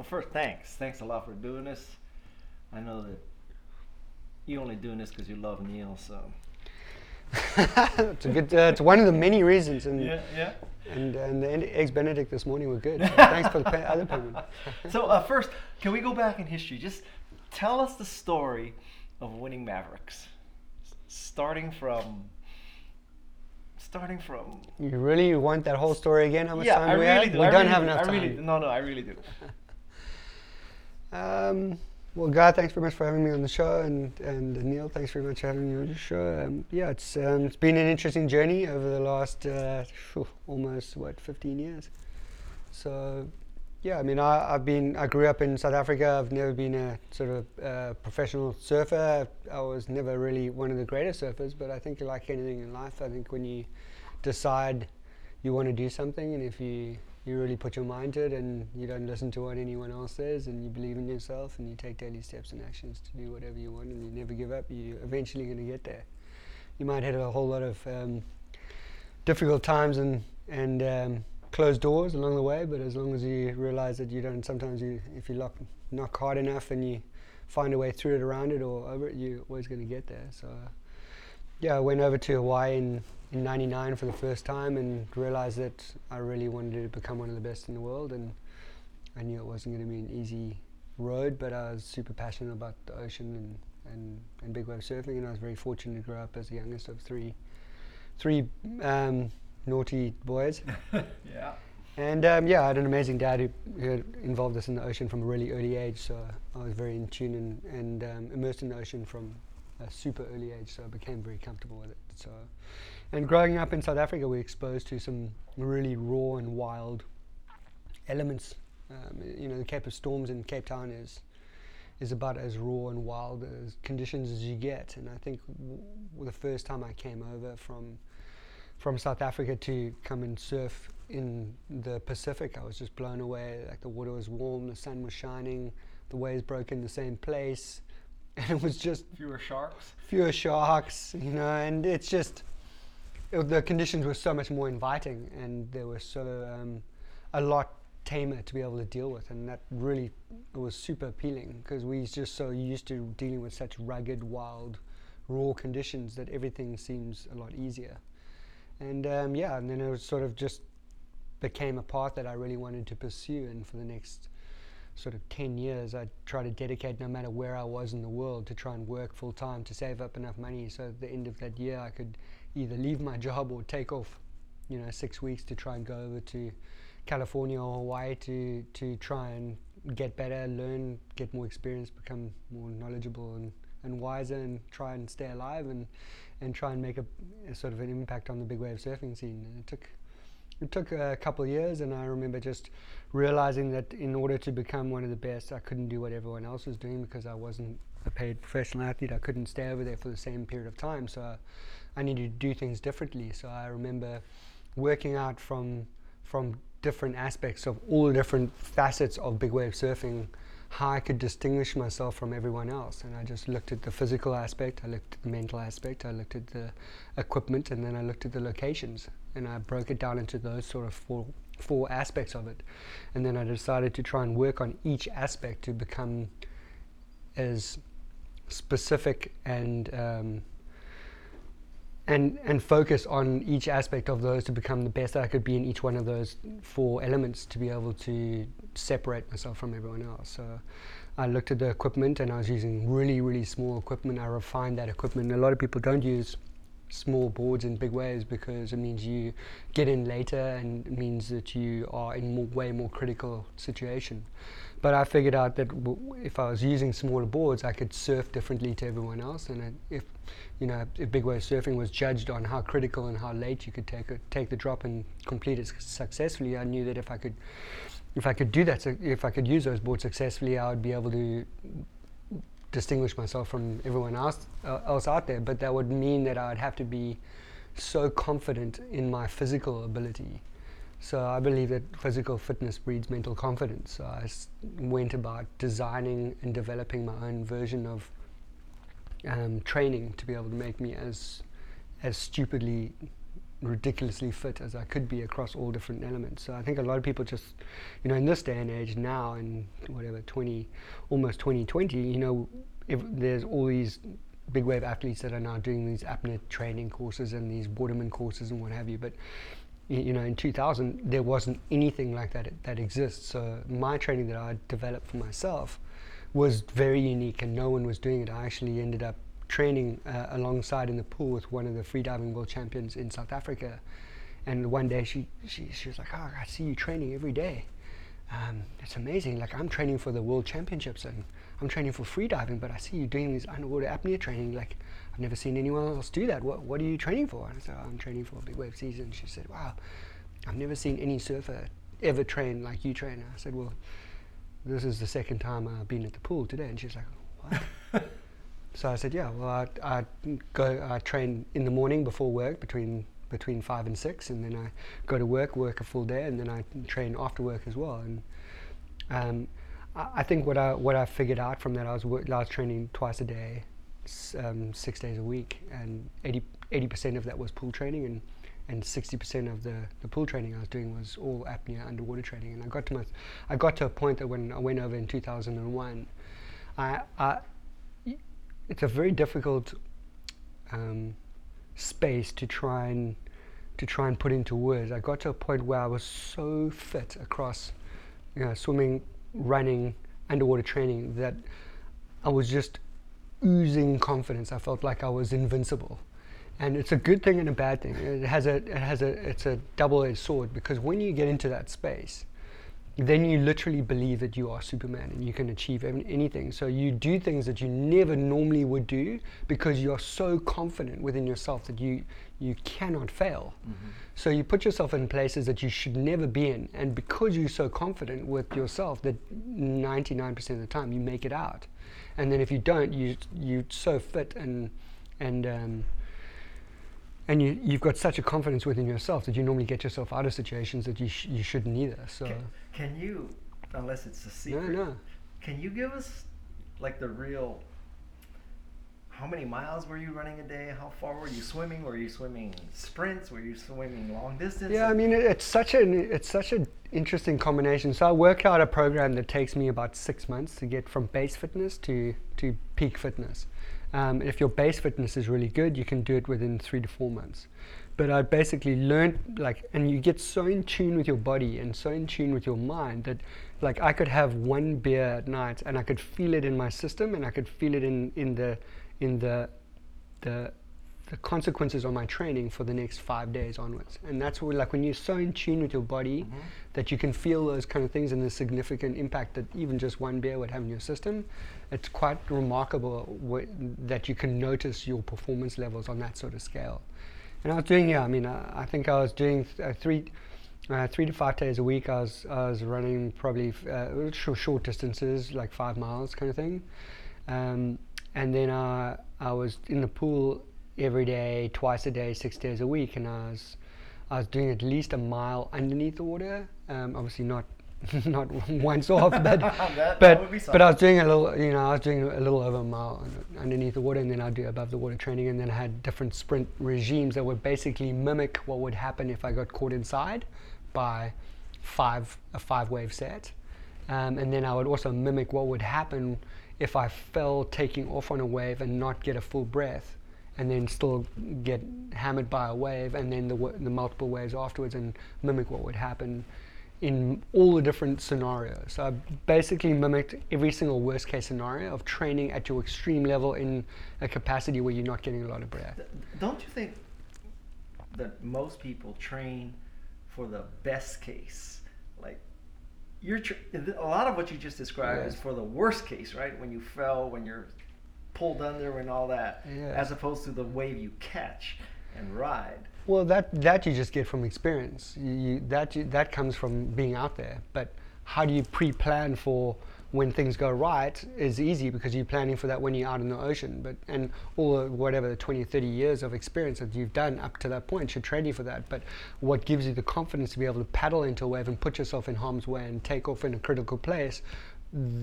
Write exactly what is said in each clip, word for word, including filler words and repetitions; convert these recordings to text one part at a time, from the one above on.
Well, first, thanks. Thanks a lot for doing this. I know that you're only doing this because you love Neil, so. It's a good. Uh, it's one of the many reasons. And yeah, yeah. And, and the eggs Benedict this morning were good. So thanks for the pay- other payment. So uh, first, can we go back in history? Just tell us the story of winning Mavericks, starting from. Starting from. You really want that whole story again? How much yeah, time I do we really have? Do. We I don't really have do. enough time. I really, no, no, I really do. um. Well, Guy, thanks very much for having me on the show, and, and Neil, thanks very much for having me on the show. Um, yeah, it's um, it's been an interesting journey over the last uh, almost what fifteen years. So, yeah, I mean, I, I've been I grew up in South Africa. I've never been a sort of uh, professional surfer. I was never really one of the greatest surfers, but I think like anything in life, I think when you decide you want to do something, and if you You really put your mind to it, and you don't listen to what anyone else says, and you believe in yourself, and you take daily steps and actions to do whatever you want, and you never give up. You're eventually going to get there. You might hit a whole lot of um, difficult times and and um, closed doors along the way, but as long as you realize that you don't, sometimes you, if you lock, knock hard enough and you find a way through it, around it, or over it, you're always going to get there. So, yeah, I went over to Hawaii and. In ninety-nine for the first time, and realized that I really wanted to become one of the best in the world, and I knew it wasn't going to be an easy road, but I was super passionate about the ocean and, and, and big wave surfing, and I was very fortunate to grow up as the youngest of three three um, naughty boys. Yeah. And um, yeah, I had an amazing dad who, who had involved us in the ocean from a really early age, so I was very in tune and, and um, immersed in the ocean from a super early age, so I became very comfortable with it. So. And growing up in South Africa, we were exposed to some really raw and wild elements. Um, you know, the Cape of Storms in Cape Town is is about as raw and wild as conditions as you get. And I think w- the first time I came over from from South Africa to come and surf in the Pacific, I was just blown away. Like the water was warm, the sun was shining, the waves broke in the same place, and it was just fewer sharks. Fewer sharks, you know, and it's just. It, the conditions were so much more inviting, and they were so um, a lot tamer to be able to deal with, and that really it was super appealing because we were just so used to dealing with such rugged, wild, raw conditions that everything seems a lot easier. And um, yeah, and then it was sort of just became a path that I really wanted to pursue, and for the next sort of ten years I try to dedicate, no matter where I was in the world, to try and work full time to save up enough money so at the end of that year I could either leave my job or take off, you know, six weeks to try and go over to California or Hawaii to to try and get better, learn, get more experience, become more knowledgeable and, and wiser, and try and stay alive and and try and make a, a sort of an impact on the big wave surfing scene. And it took it took a couple of years, and I remember just realizing that in order to become one of the best, I couldn't do what everyone else was doing because I wasn't a paid professional athlete. I couldn't stay over there for the same period of time, so I, I needed to do things differently. So I remember working out from from different aspects of all the different facets of big wave surfing, how I could distinguish myself from everyone else. And I just looked at the physical aspect, I looked at the mental aspect, I looked at the equipment, and then I looked at the locations. And I broke it down into those sort of four four aspects of it. And then I decided to try and work on each aspect to become as specific and um, and and focus on each aspect of those to become the best that I could be in each one of those four elements to be able to separate myself from everyone else. So I looked at the equipment, and I was using really, really small equipment. I refined that equipment. A lot of people don't use small boards in big waves because it means you get in later, and it means that you are in more, way more critical situation. But I figured out that w- if I was using smaller boards, I could surf differently to everyone else. And it, if you know, if big wave surfing was judged on how critical and how late you could take it, take the drop and complete it successfully, I knew that if I could, if I could do that, so if I could use those boards successfully, I would be able to distinguish myself from everyone else uh, else out there. But that would mean that I would have to be so confident in my physical ability. So I believe that physical fitness breeds mental confidence. So I s- went about designing and developing my own version of um, training to be able to make me as as stupidly ridiculously fit as I could be across all different elements. So I think a lot of people just, you know, in this day and age now, in whatever, twenty, almost twenty twenty, you know, if there's all these big wave athletes that are now doing these apnea training courses and these Borderman courses and what have you. But you know, in two thousand, there wasn't anything like that that exists. So my training that I developed for myself was very unique, and no one was doing it. I actually ended up training uh, alongside in the pool with one of the freediving world champions in South Africa. And one day she she, she was like, "Oh, I see you training every day. Um, it's amazing. Like, I'm training for the world championships and I'm training for freediving, but I see you doing this underwater apnea training. Like, I've never seen anyone else do that. What what are you training for?" And I said, "Oh, I'm training for a big wave season." She said, "Wow, I've never seen any surfer ever train like you train." And I said, "Well, this is the second time I've been at the pool today." And she's like, "What?" So I said, "Yeah, well, I I go I train in the morning before work between between five and six, and then I go to work, work a full day, and then I train after work as well." And um, I, I think what I what I figured out from that, I was work, I was training twice a day, um, six days a week, and eighty percent of that was pool training, and and sixty percent of the, the pool training I was doing was all apnea underwater training. And I got to my I got to a point that when I went over in two thousand one, I I it's a very difficult um, space to try and to try and put into words. I got to a point where I was so fit across, you know, swimming, running, underwater training, that I was just oozing confidence. I felt like I was invincible, and it's a good thing and a bad thing. It has a it has a it's a double-edged sword, because when you get into that space, then you literally believe that you are Superman and you can achieve anything. So you do things that you never normally would do because you're so confident within yourself that you you cannot fail. Mm-hmm. So you put yourself in places that you should never be in, and because you're so confident with yourself that ninety-nine percent of the time you make it out. And then if you don't, you you're so fit and and um And you, you've got such a confidence within yourself that you normally get yourself out of situations that you sh- you shouldn't either. So can, can you, unless it's a secret, no, no. can you give us like the real? How many miles were you running a day? How far were you swimming? Were you swimming sprints? Were you swimming long distance? Yeah, I mean, it, it's such an it's such an interesting combination. So I work out a program that takes me about six months to get from base fitness to to peak fitness. Um, if your base fitness is really good, you can do it within three to four months. But I basically learned, like, and you get so in tune with your body and so in tune with your mind that, like, I could have one beer at night and I could feel it in my system, and I could feel it in, in the in the the the consequences on my training for the next five days onwards. And that's what, like, when you're so in tune with your body mm-hmm. that you can feel those kind of things and the significant impact that even just one beer would have in your system, it's quite remarkable w- that you can notice your performance levels on that sort of scale. And I was doing, yeah, I mean, I, I think I was doing th- uh, three uh, three to five days a week. I was, I was running probably f- uh, short, short distances, like five miles kind of thing. Um, and then uh, I was in the pool every day, twice a day, six days a week, and I was, I was doing at least a mile underneath the water. Um, obviously not, not once off, but that, but that but I was doing a little, you know, I was doing a little over a mile underneath the water, and then I'd do above the water training, and then I had different sprint regimes that would basically mimic what would happen if I got caught inside by five a five wave set, um, and then I would also mimic what would happen if I fell taking off on a wave and not get a full breath, and then still get hammered by a wave, and then the, w- the multiple waves afterwards, and mimic what would happen in all the different scenarios. So I basically mimicked every single worst case scenario of training at your extreme level in a capacity where you're not getting a lot of breath. Don't you think that most people train for the best case? Like, you're tr- a lot of what you just described yes. is for the worst case, right? When you fell, when you're pulled under and all that, yeah. as opposed to the wave you catch and ride. Well, that that you just get from experience. You, you, that you, that comes from being out there. But how do you pre-plan for when things go right is easy, because you're planning for that when you're out in the ocean. But and all the, whatever the twenty, thirty years of experience that you've done up to that point should train you for that. But what gives you the confidence to be able to paddle into a wave and put yourself in harm's way and take off in a critical place?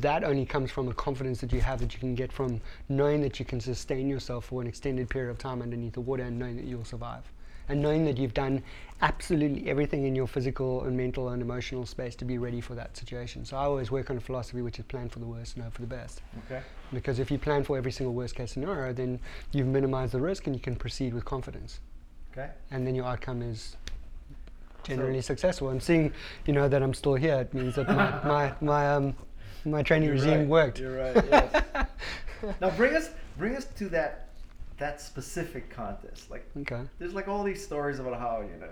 That only comes from a confidence that you have, that you can get from knowing that you can sustain yourself for an extended period of time underneath the water and knowing that you'll survive. and knowing that you've done absolutely everything in your physical and mental and emotional space to be ready for that situation. So I always work on a philosophy which is plan for the worst and hope for the best. Okay. Because if you plan for every single worst case scenario, then you've minimized the risk and you can proceed with confidence. Okay. And then your outcome is generally so successful. And seeing, you know, that I'm still here, it means that my, my, my, um, my training You're regime right. worked. You're right, yes. Now bring us, bring us to that that specific contest. Like, okay. There's like all these stories about how, you know,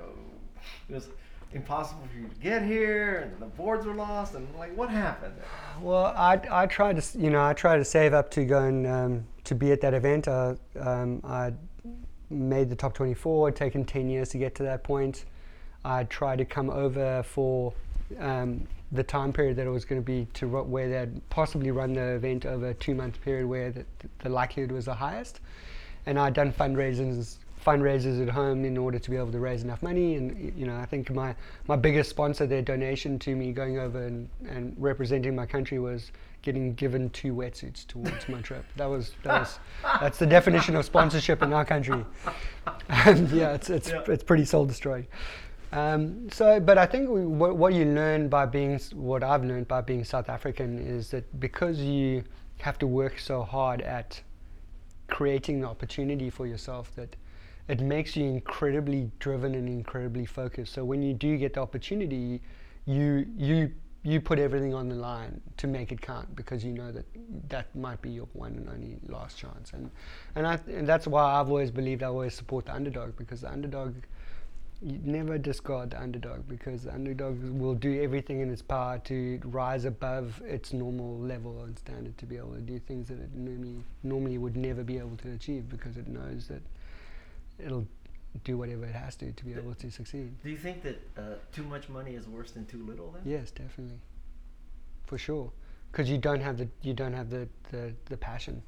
it was impossible for you to get here, and the boards were lost, and like, what happened there? Well, I, I tried to, you know, I tried to save up to go and um, to be at that event. I, um, I made the top twenty-four. It'd taken ten years to get to that point. I tried to come over for um, the time period that it was going to be to ro- where they'd possibly run the event over a two-month period where the, the likelihood was the highest. And I'd done fundraisers, fundraisers at home in order to be able to raise enough money. And you know, I think my, my biggest sponsor, their donation to me going over and, and representing my country, was getting given two wetsuits towards my trip. That was that was that's the definition of sponsorship in our country. And yeah, it's it's yeah. it's pretty soul destroying. Um, so, but I think we, what, what you learn by being, what I've learned by being South African, is that because you have to work so hard at creating the opportunity for yourself, that it makes you incredibly driven and incredibly focused. So when you do get the opportunity, you you you put everything on the line to make it count, because you know that that might be your one and only last chance. And and, I, and that's why I've always believed I always support the underdog, because the underdog, you never discard the underdog, because the underdog will do everything in its power to rise above its normal level and standard to be able to do things that it normally normally would never be able to achieve, because it knows that it'll do whatever it has to to be able to succeed. Do you think that uh, too much money is worse than too little then? Yes, definitely, for sure, because you don't have the you don't have the, the, the passion.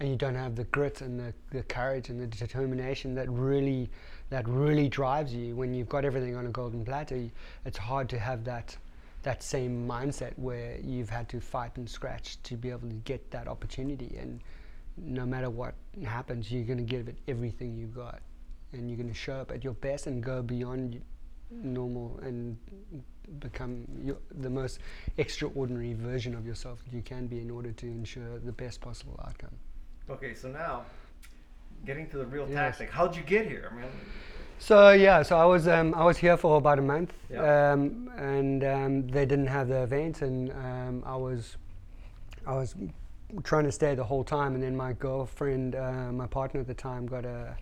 And you don't have the grit and the, the courage and the determination that really that really drives you. When you've got everything on a golden platter, you, it's hard to have that that same mindset where you've had to fight and scratch to be able to get that opportunity. And no matter what happens, you're going to give it everything you've got, and you're going to show up at your best and go beyond normal and become your, the most extraordinary version of yourself that you can be in order to ensure the best possible outcome. Okay, so now, getting to the real yes. tactic. How'd you get here? I mean, so yeah, so I was um, I was here for about a month, yeah. um, and um, they didn't have the event, and um, I was I was trying to stay the whole time, and then my girlfriend, uh, my partner at the time, got a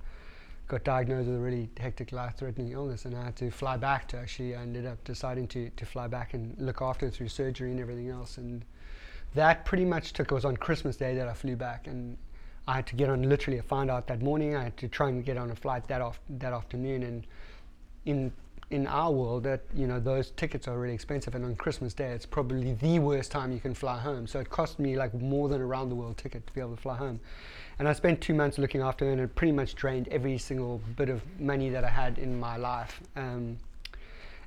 got diagnosed with a really hectic, life-threatening illness, and I had to fly back to actually. I ended up deciding to to fly back and look after her through surgery and everything else, and that pretty much took. It was on Christmas Day that I flew back, and I had to get on literally a find out that morning. I had to try and get on a flight that off that afternoon. And in in our world, that you know, those tickets are really expensive. And on Christmas Day, it's probably the worst time you can fly home. So it cost me like more than a round the world ticket to be able to fly home. And I spent two months looking after her, and it pretty much drained every single bit of money that I had in my life. Um,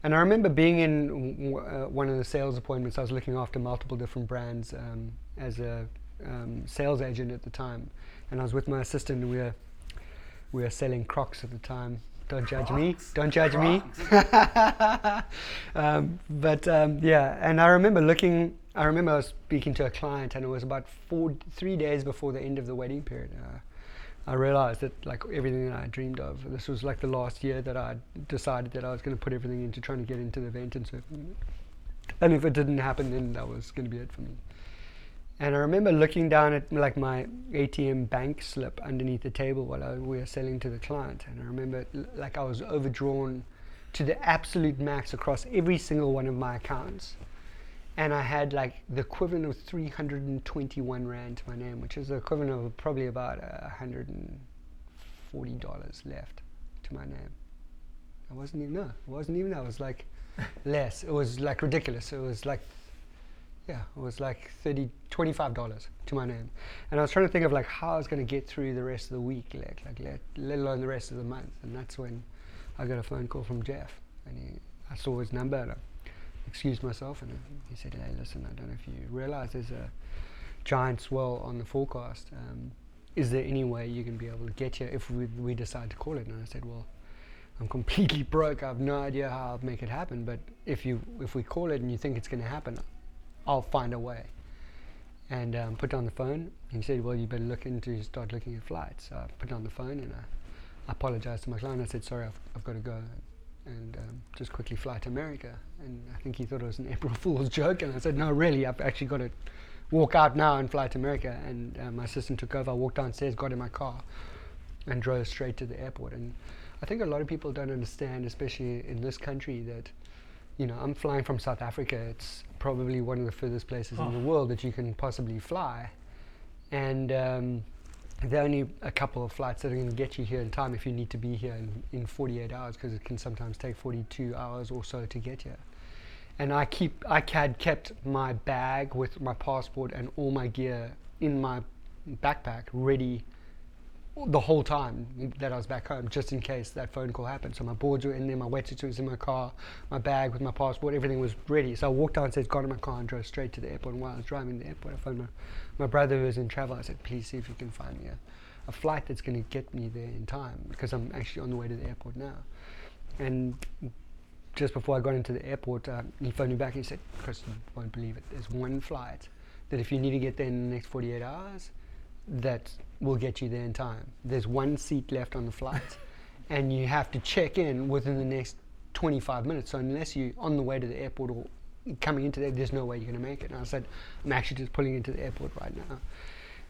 and I remember being in w- uh, one of the sales appointments. I was looking after multiple different brands um, as a Um, sales agent at the time, and I was with my assistant, and we were we were selling Crocs at the time. Don't judge Crocs. me. Don't judge Crocs. me. um, but um, yeah, and I remember looking. I remember I was speaking to a client, and it was about four, three days before the end of the waiting period. Uh, I realized that like everything that I dreamed of, this was like the last year that I decided that I was going to put everything into trying to get into the event and surfing. And if it didn't happen, then that was going to be it for me. And I remember looking down at like my A T M bank slip underneath the table while I, we were selling to the client. And I remember like I was overdrawn to the absolute max across every single one of my accounts. And I had like the equivalent of three hundred twenty-one rand to my name, which is the equivalent of probably about one hundred forty dollars left to my name. I wasn't even, no, it wasn't even, I was like less. It was like ridiculous. It was like Yeah, it was like thirty, twenty-five dollars to my name. And I was trying to think of like how I was going to get through the rest of the week, like, like let, let alone the rest of the month. And that's when I got a phone call from Jeff. And he, I saw his number, and I excused myself, and he said, "Hey, listen, I don't know if you realize there's a giant swell on the forecast. Um, is there any way you can be able to get here if we, we decide to call it?" And I said, "Well, I'm completely broke. I have no idea how I'll make it happen. But if you, if we call it and you think it's going to happen, I'll find a way. And um, put down the phone. He said, well, you better look into, start looking at flights. So I put down the phone and I, I apologized to my client. I said, sorry, I've, I've got to go and um, just quickly fly to America. And I think he thought it was an April Fool's joke. And I said, no, really, I've actually got to walk out now and fly to America. And uh, my assistant took over. I walked downstairs, got in my car and drove straight to the airport. And I think a lot of people don't understand, especially in this country, that, you know, I'm flying from South Africa. It's probably one of the furthest places oh. in the world that you can possibly fly. And um, there are only a couple of flights that are going to get you here in time if you need to be here in, in forty-eight hours, because it can sometimes take forty-two hours or so to get here. And I keep, I had kept my bag with my passport and all my gear in my backpack ready the whole time that I was back home, just in case that phone call happened. So my boards were in there, my wetsuit was in my car, my bag with my passport, everything was ready. So I walked downstairs, got in my car and drove straight to the airport. And while I was driving to the airport, I phoned my, my brother who was in travel. I said, please see if you can find me a, a flight that's going to get me there in time, because I'm actually on the way to the airport now. And just before I got into the airport, uh, he phoned me back and he said, Chris, you won't believe it, there's one flight that if you need to get there in the next forty-eight hours, that will get you there in time. There's one seat left on the flight and you have to check in within the next twenty-five minutes. So unless you're on the way to the airport or coming into there, there's no way you're going to make it. And I said, I'm actually just pulling into the airport right now.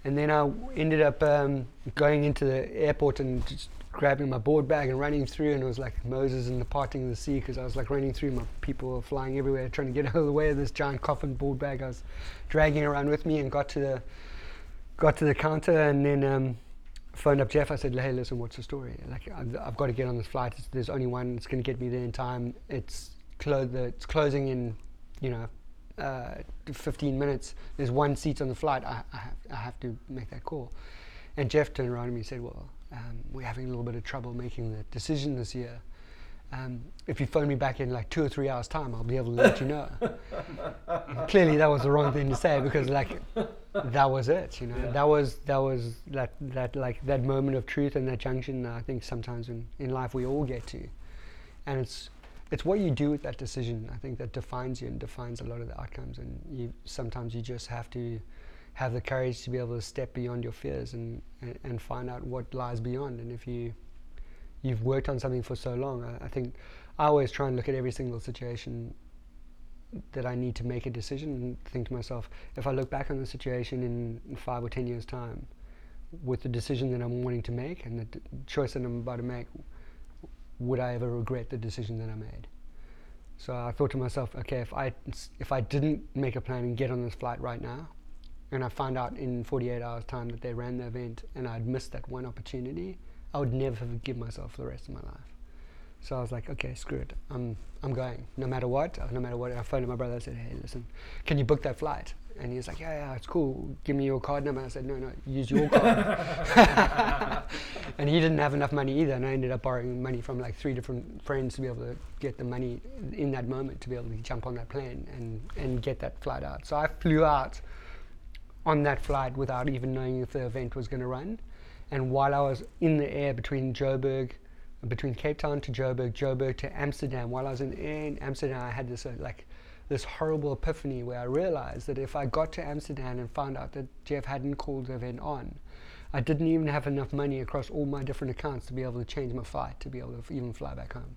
And then I ended up um, going into the airport and just grabbing my board bag and running through, and it was like Moses and the parting of the sea, because I was like running through, my people were flying everywhere trying to get out of the way of this giant coffin board bag I was dragging around with me, and got to the got to the counter and then um, phoned up Jeff. I said, hey, listen, what's the story? Like, I've, I've got to get on this flight. It's, there's only one. It's going to get me there in time. It's clo- the, it's closing in, you know, uh, fifteen minutes. There's one seat on the flight. I, I, have, I have to make that call. And Jeff turned around to me and said, well, um, we're having a little bit of trouble making the decision this year. Um, if you phone me back in like two or three hours time, I'll be able to let you know. Clearly that was the wrong thing to say, because like that was it, you know. Yeah. That was that was that that like that moment of truth and that junction that I think sometimes in, in life we all get to. And it's it's what you do with that decision, I think, that defines you and defines a lot of the outcomes. And you sometimes you just have to have the courage to be able to step beyond your fears and, and, and find out what lies beyond. And if you you've worked on something for so long. I, I think I always try and look at every single situation that I need to make a decision and think to myself, if I look back on the situation in, in five or ten years' time, with the decision that I'm wanting to make and the d- choice that I'm about to make, would I ever regret the decision that I made? So I thought to myself, okay, if I, if I didn't make a plan and get on this flight right now, and I found out in forty-eight hours' time that they ran the event and I'd missed that one opportunity, I would never forgive myself for the rest of my life. So I was like, okay, screw it. I'm I'm going, no matter what, no matter what. And I phoned my brother, I said, hey, listen, can you book that flight? And he was like, yeah, yeah, it's cool. Give me your card number. I said, no, no, use your card. And he didn't have enough money either. And I ended up borrowing money from like three different friends to be able to get the money in that moment to be able to jump on that plane and, and get that flight out. So I flew out on that flight without even knowing if the event was going to run. And while I was in the air between Joburg, between Cape Town to Joburg, Joburg to Amsterdam, while I was in the air in Amsterdam, I had this uh, like this horrible epiphany where I realized that if I got to Amsterdam and found out that Jeff hadn't called the event on, I didn't even have enough money across all my different accounts to be able to change my flight, to be able to f- even fly back home.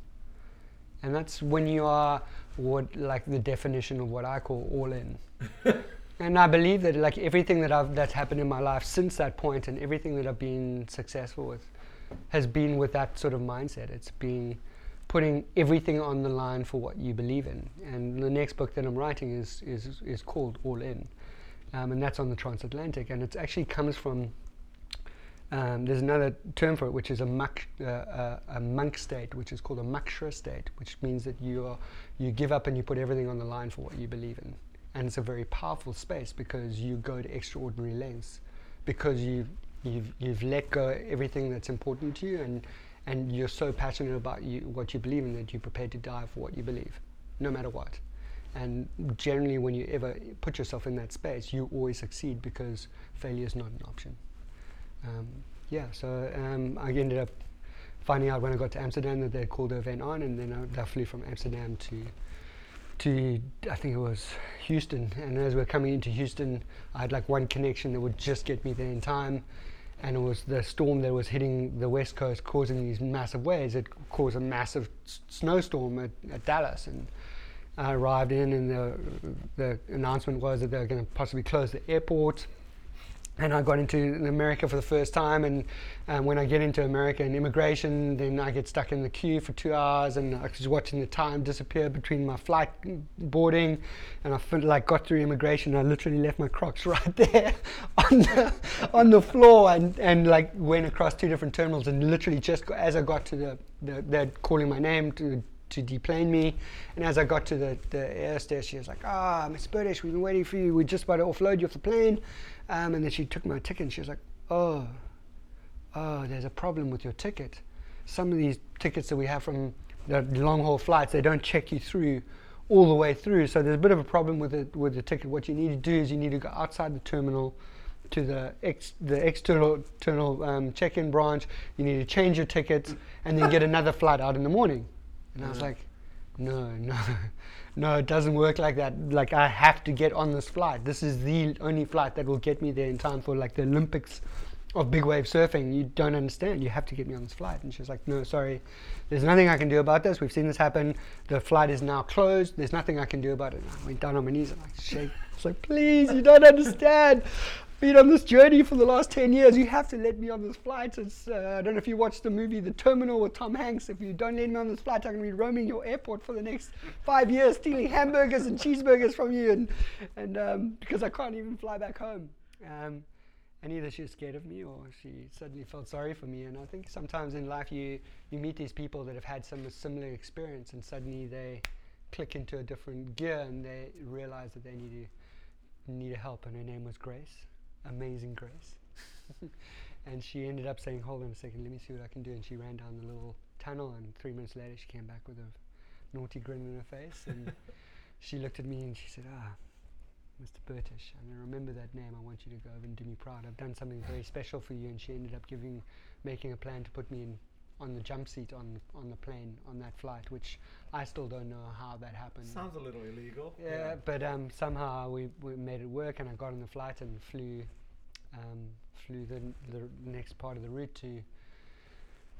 And that's when you are what like the definition of what I call all in. And I believe that like everything that I've that's happened in my life since that point and everything that I've been successful with has been with that sort of mindset. It's been putting everything on the line for what you believe in. And the next book that I'm writing is is, is called All In. Um, and that's on the transatlantic. And it actually comes from, um, there's another term for it, which is a, mak- uh, uh, a monk state, which is called a moksha state, which means that you are you give up and you put everything on the line for what you believe in. And it's a very powerful space because you go to extraordinary lengths, because you've you've you've let go everything that's important to you, and and you're so passionate about you what you believe in that you're prepared to die for what you believe, no matter what. And generally, when you ever put yourself in that space, you always succeed because failure is not an option. Um, yeah, so um, I ended up finding out when I got to Amsterdam that they called the event on, and then I flew from Amsterdam to to I think it was Houston. And as we were coming into Houston, I had like one connection that would just get me there in time, and it was the storm that was hitting the west coast causing these massive waves. It caused a massive s snowstorm at, at Dallas, and I arrived in, and the, the announcement was that they were going to possibly close the airport. And I got into America for the first time, and um, when I get into America and immigration, then I get stuck in the queue for two hours, and I was watching the time disappear between my flight boarding, and I felt like got through immigration. I literally left my Crocs right there on the on the floor, and and like went across two different terminals, and literally just as I got to the, the they're calling my name to. to deplane me, and as I got to the, the air station, she was like, ah, oh, Miss Bertish, we've been waiting for you, we're just about to offload you off the plane. Um, and then she took my ticket, and she was like, oh, oh, there's a problem with your ticket. Some of these tickets that we have from the long-haul flights, they don't check you through all the way through, so there's a bit of a problem with the, with the ticket. What you need to do is you need to go outside the terminal to the ex the external terminal, um, check-in branch, you need to change your tickets, and then get another flight out in the morning. And I was like, no, no, no, it doesn't work like that. Like, I have to get on this flight. This is the only flight that will get me there in time for like the Olympics of big wave surfing. You don't understand. You have to get me on this flight. And she was like, no, sorry, there's nothing I can do about this. We've seen this happen. The flight is now closed. There's nothing I can do about it. And I went down on my knees and I shake. I was like, please, you don't understand. Been on this journey for the last ten years. You have to let me on this flight. It's, uh, I don't know if you watched the movie The Terminal with Tom Hanks. If you don't let me on this flight, I'm going to be roaming your airport for the next five years, stealing hamburgers and cheeseburgers from you, and, and um, because I can't even fly back home. Um, and either she was scared of me, or she suddenly felt sorry for me. And I think sometimes in life you, you meet these people that have had some similar experience, and suddenly they click into a different gear, and they realize that they need, to, need help. And her name was Grace. Amazing Grace. And she ended up saying, hold on a second, let me see what I can do. And she ran down the little tunnel, and three minutes later she came back with a naughty grin on her face, and she looked at me and she said, ah, Mister Bertish, I'm going to remember that name. I want you to go over and do me proud. I've done something very special for you. And she ended up giving, making a plan to put me in on the jump seat on on the plane on that flight, which I still don't know how that happened. Sounds a little illegal. Yeah, yeah. but um, somehow we, we made it work, and I got on the flight and flew um, flew the, the next part of the route to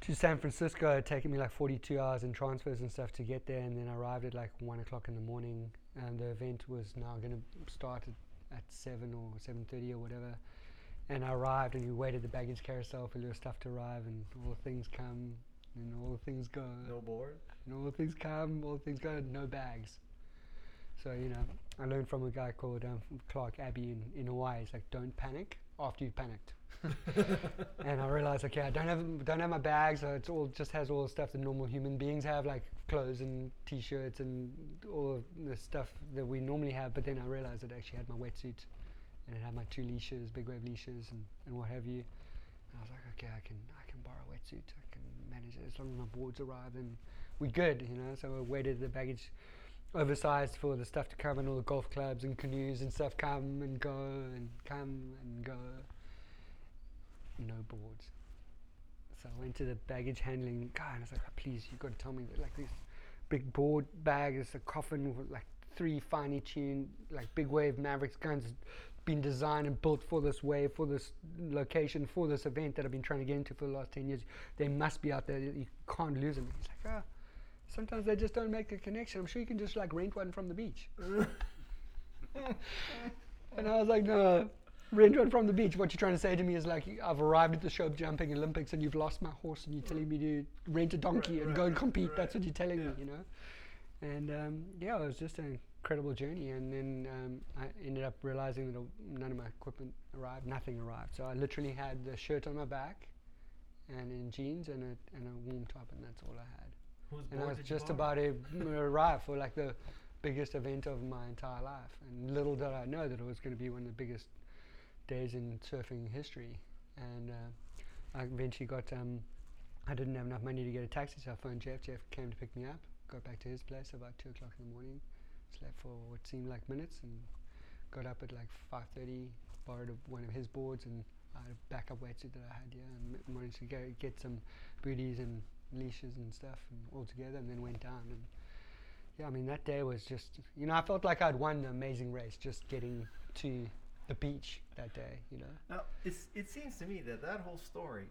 to San Francisco. It taken me like forty-two hours in transfers and stuff to get there, and then I arrived at like one o'clock in the morning, and the event was now going to start at, at seven or seven thirty or whatever. And I arrived, and we waited the baggage carousel for little stuff to arrive, and all the things come, and all the things go. No board? And all the things come, all the things go, and no bags. So, you know, I learned from a guy called um, Clark Abbey in, in Hawaii. He's like, don't panic after you've panicked. And I realized, okay, I don't have don't have my bags. So it's all just has all the stuff that normal human beings have, like clothes and T-shirts and all the stuff that we normally have. But then I realized that I actually had my wetsuit, and I had my two leashes, big wave leashes, and, and what have you. And I was like, okay, I can I can borrow a wetsuit, I can manage it, as long as my boards arrive, then we're good, you know. So I waited the baggage oversized for the stuff to come, and all the golf clubs and canoes and stuff come and go and come and go. No boards. So I went to the baggage handling guy, and I was like, oh, please, you've got to tell me that, like, this big board bag is a coffin with like three finely tuned, like, big wave Mavericks guns, been designed and built for this wave, for this location, for this event that I've been trying to get into for the last ten years. They must be out there. You can't lose them. He's like, ah, oh, sometimes they just don't make the connection. I'm sure you can just like rent one from the beach. And I was like, no, rent one from the beach. What you're trying to say to me is like, I've arrived at the show jumping Olympics, and you've lost my horse, and you're telling me to rent a donkey right, and right, go and compete. Right. That's what you're telling yeah. me, you know? And um, yeah, it was just an incredible journey. And then um, I ended up realizing that none of my equipment arrived, nothing arrived. So I literally had the shirt on my back, and in jeans and a, and a warm top, and that's all I had. Who's and I was just about to arrive for like the biggest event of my entire life. And little did I know that it was going to be one of the biggest days in surfing history. And uh, I eventually got, um, I didn't have enough money to get a taxi, so I phoned Jeff. Jeff came to pick me up. Got back to his place about two o'clock in the morning, slept for what seemed like minutes, and got up at like five thirty, borrowed a, one of his boards, and I had a backup wetsuit that I had here, and managed to go get some booties and leashes and stuff and all together, and then went down. And yeah, I mean, that day was just, you know, I felt like I'd won the amazing race just getting to the beach that day, you know. Now, it's, it seems to me that that whole story,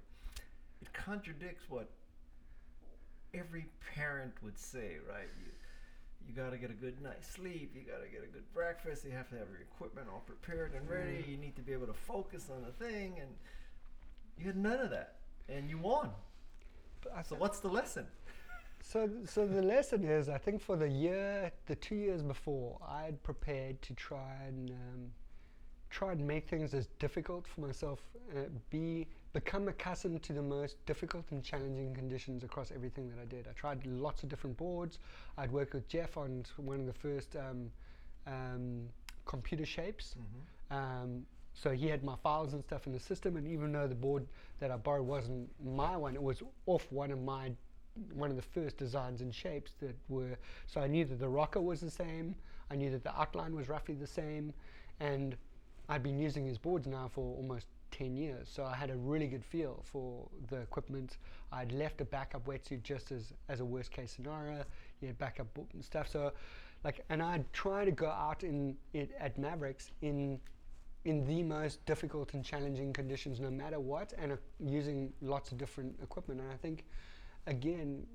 it contradicts what every parent would say, right? You, you got to get a good night's sleep, you got to get a good breakfast, you have to have your equipment all prepared and ready, you need to be able to focus on the thing, and you had none of that, and you won. So what's the lesson? So so the lesson is, I think for the year, the two years before, I had prepared to try and um, try and make things as difficult for myself, uh, be become accustomed to the most difficult and challenging conditions across everything that I did. I tried lots of different boards. I'd worked with Jeff on one of the first um, um, computer shapes. Mm-hmm. Um, So he had my files and stuff in the system, and even though the board that I borrowed wasn't my one, it was off one of my, one of the first designs and shapes that were, so I knew that the rocker was the same, I knew that the outline was roughly the same, and I'd been using these boards now for almost ten years, so I had a really good feel for the equipment. I'd left a backup wetsuit just as, as a worst case scenario, you had backup bo- and stuff, so like, and I'd try to go out in it at Mavericks in, in the most difficult and challenging conditions, no matter what, and uh, using lots of different equipment. And I think, again,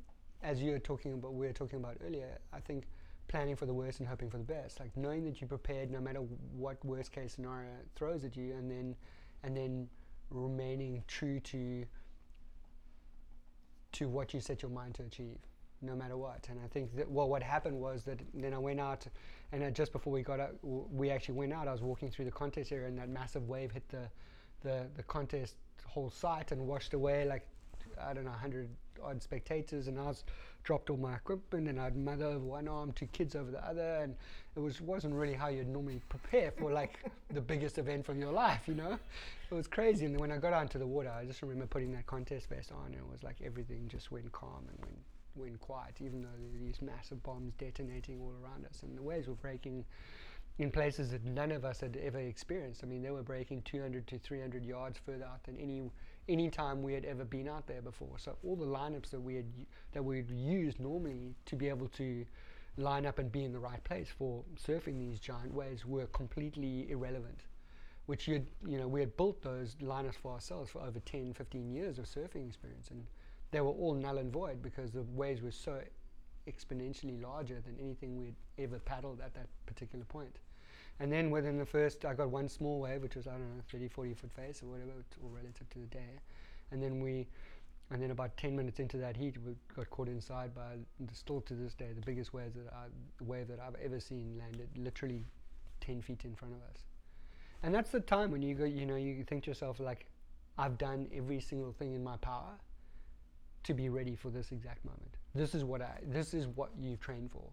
as you were talking about, we were talking about earlier, I think planning for the worst and hoping for the best, like knowing that you're prepared no matter what worst case scenario throws at you, and then, and then remaining true to, to what you set your mind to achieve, no matter what. And I think that, well, what happened was that then I went out, and I, just before we got out, w- we actually went out, I was walking through the contest area, and that massive wave hit the, the, the contest whole site and washed away, like, I don't know, one hundred odd spectators, and I was, dropped all my equipment, and I had mother over one arm, two kids over the other, and it was, wasn't really how you'd normally prepare for like the biggest event from your life, you know? It was crazy. And then when I got out into the water, I just remember putting that contest vest on, and it was like everything just went calm and went went quiet, even though there were these massive bombs detonating all around us, and the waves were breaking in places that none of us had ever experienced. I mean, they were breaking two hundred to three hundred yards further out than any any time we had ever been out there before. So all the lineups that we had that we'd used normally to be able to line up and be in the right place for surfing these giant waves were completely irrelevant. Which you you know we had built those lineups for ourselves for over ten, fifteen years of surfing experience, and they were all null and void because the waves were so exponentially larger than anything we'd ever paddled at that particular point. And then within the first, I got one small wave, which was, I don't know, thirty, forty foot face or whatever, all relative to the day. And then we, and then about ten minutes into that heat, we got caught inside by, still to this day, the biggest wave that I, wave that I've ever seen landed literally ten feet in front of us. And that's the time when you go, you know, you think to yourself, like, I've done every single thing in my power to be ready for this exact moment. This is what I, this is what you've trained for.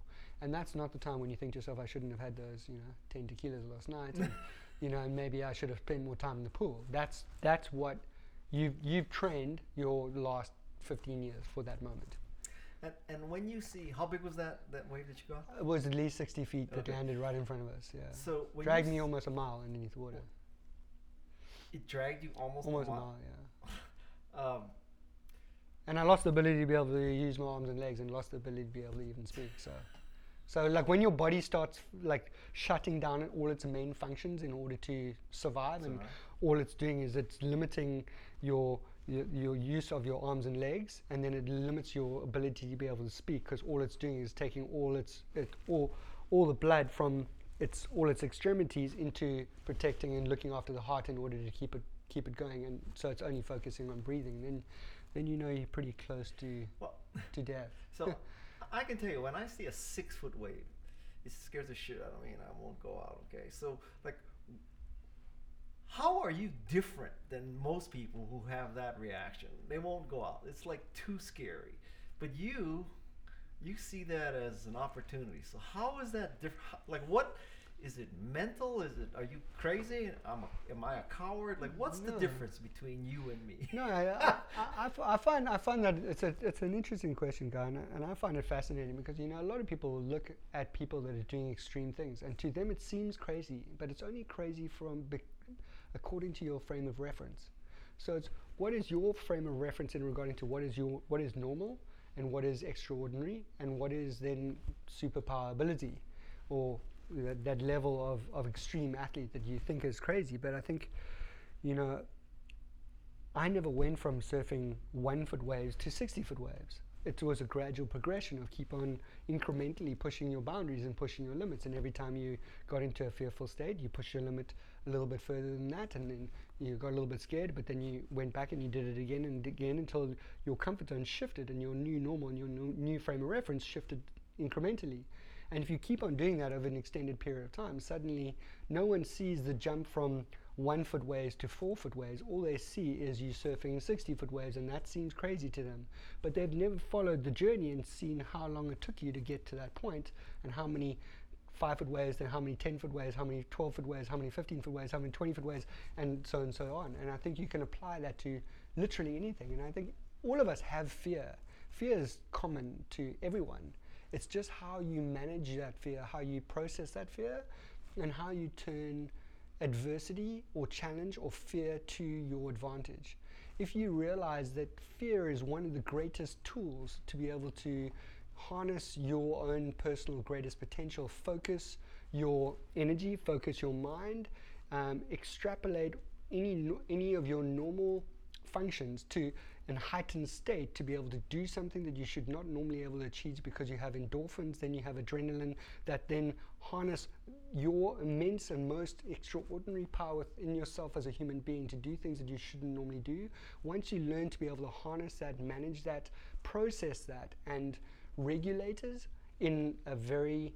And that's not the time when you think to yourself, I shouldn't have had those, you know, ten tequilas last night, and, you know, and maybe I should have spent more time in the pool. That's that's what you've, you've trained your last fifteen years for that moment. And, and when you see, how big was that, that wave that you got? It was at least sixty feet that okay. landed right in front of us, yeah. So when dragged me s- almost a mile underneath the water. It dragged you almost, almost a mile? Almost a mile, yeah. um, And I lost the ability to be able to use my arms and legs, and lost the ability to be able to even speak. So, so like when your body starts like shutting down all its main functions in order to survive, That's and right. all it's doing is it's limiting your, your your use of your arms and legs, and then it limits your ability to be able to speak because all it's doing is taking all its it, all all the blood from its all its extremities into protecting and looking after the heart in order to keep it keep it going, and so it's only focusing on breathing. Then, then you know you're pretty close to well, to death. So I can tell you, when I see a six foot wave, it scares the shit out of me, and I won't go out. Okay, so like, how are you different than most people who have that reaction? They won't go out. It's like too scary. But you, you see that as an opportunity. So how is that different? Like what? Is it mental? Is it? Are you crazy? I'm a, am I a coward? Like, what's no. the difference between you and me? No, I, I, I, I find I find that it's a it's an interesting question, Guy, and I, and I find it fascinating because you know a lot of people look at people that are doing extreme things, and to them it seems crazy, but it's only crazy from according to your frame of reference. So it's what is your frame of reference in regarding to what is your what is normal, and what is extraordinary and what is then superpower ability, or that, that level of, of extreme athlete that you think is crazy. But I think, you know, I never went from surfing one foot waves to sixty foot waves. It was a gradual progression of keep on incrementally pushing your boundaries and pushing your limits. And every time you got into a fearful state, you pushed your limit a little bit further than that. And then you got a little bit scared, but then you went back and you did it again and again until your comfort zone shifted and your new normal and your new frame of reference shifted incrementally. And if you keep on doing that over an extended period of time, suddenly no one sees the jump from one foot waves to four foot waves. All they see is you surfing sixty foot waves, and that seems crazy to them, but they've never followed the journey and seen how long it took you to get to that point, and how many five foot waves, then how many ten foot waves, how many twelve foot waves, how many fifteen foot waves, how many twenty foot waves, and so and so on. And I think you can apply that to literally anything. And I think all of us have fear. Fear is common to everyone. It's just how you manage that fear, how you process that fear, and how you turn adversity or challenge or fear to your advantage. If you realize that fear is one of the greatest tools to be able to harness your own personal greatest potential, focus your energy, focus your mind, um, extrapolate any any of your normal functions to an heightened state to be able to do something that you should not normally be able to achieve, because you have endorphins, then you have adrenaline that then harness your immense and most extraordinary power within yourself as a human being to do things that you shouldn't normally do. Once you learn to be able to harness that, manage that, process that, and regulate it in a very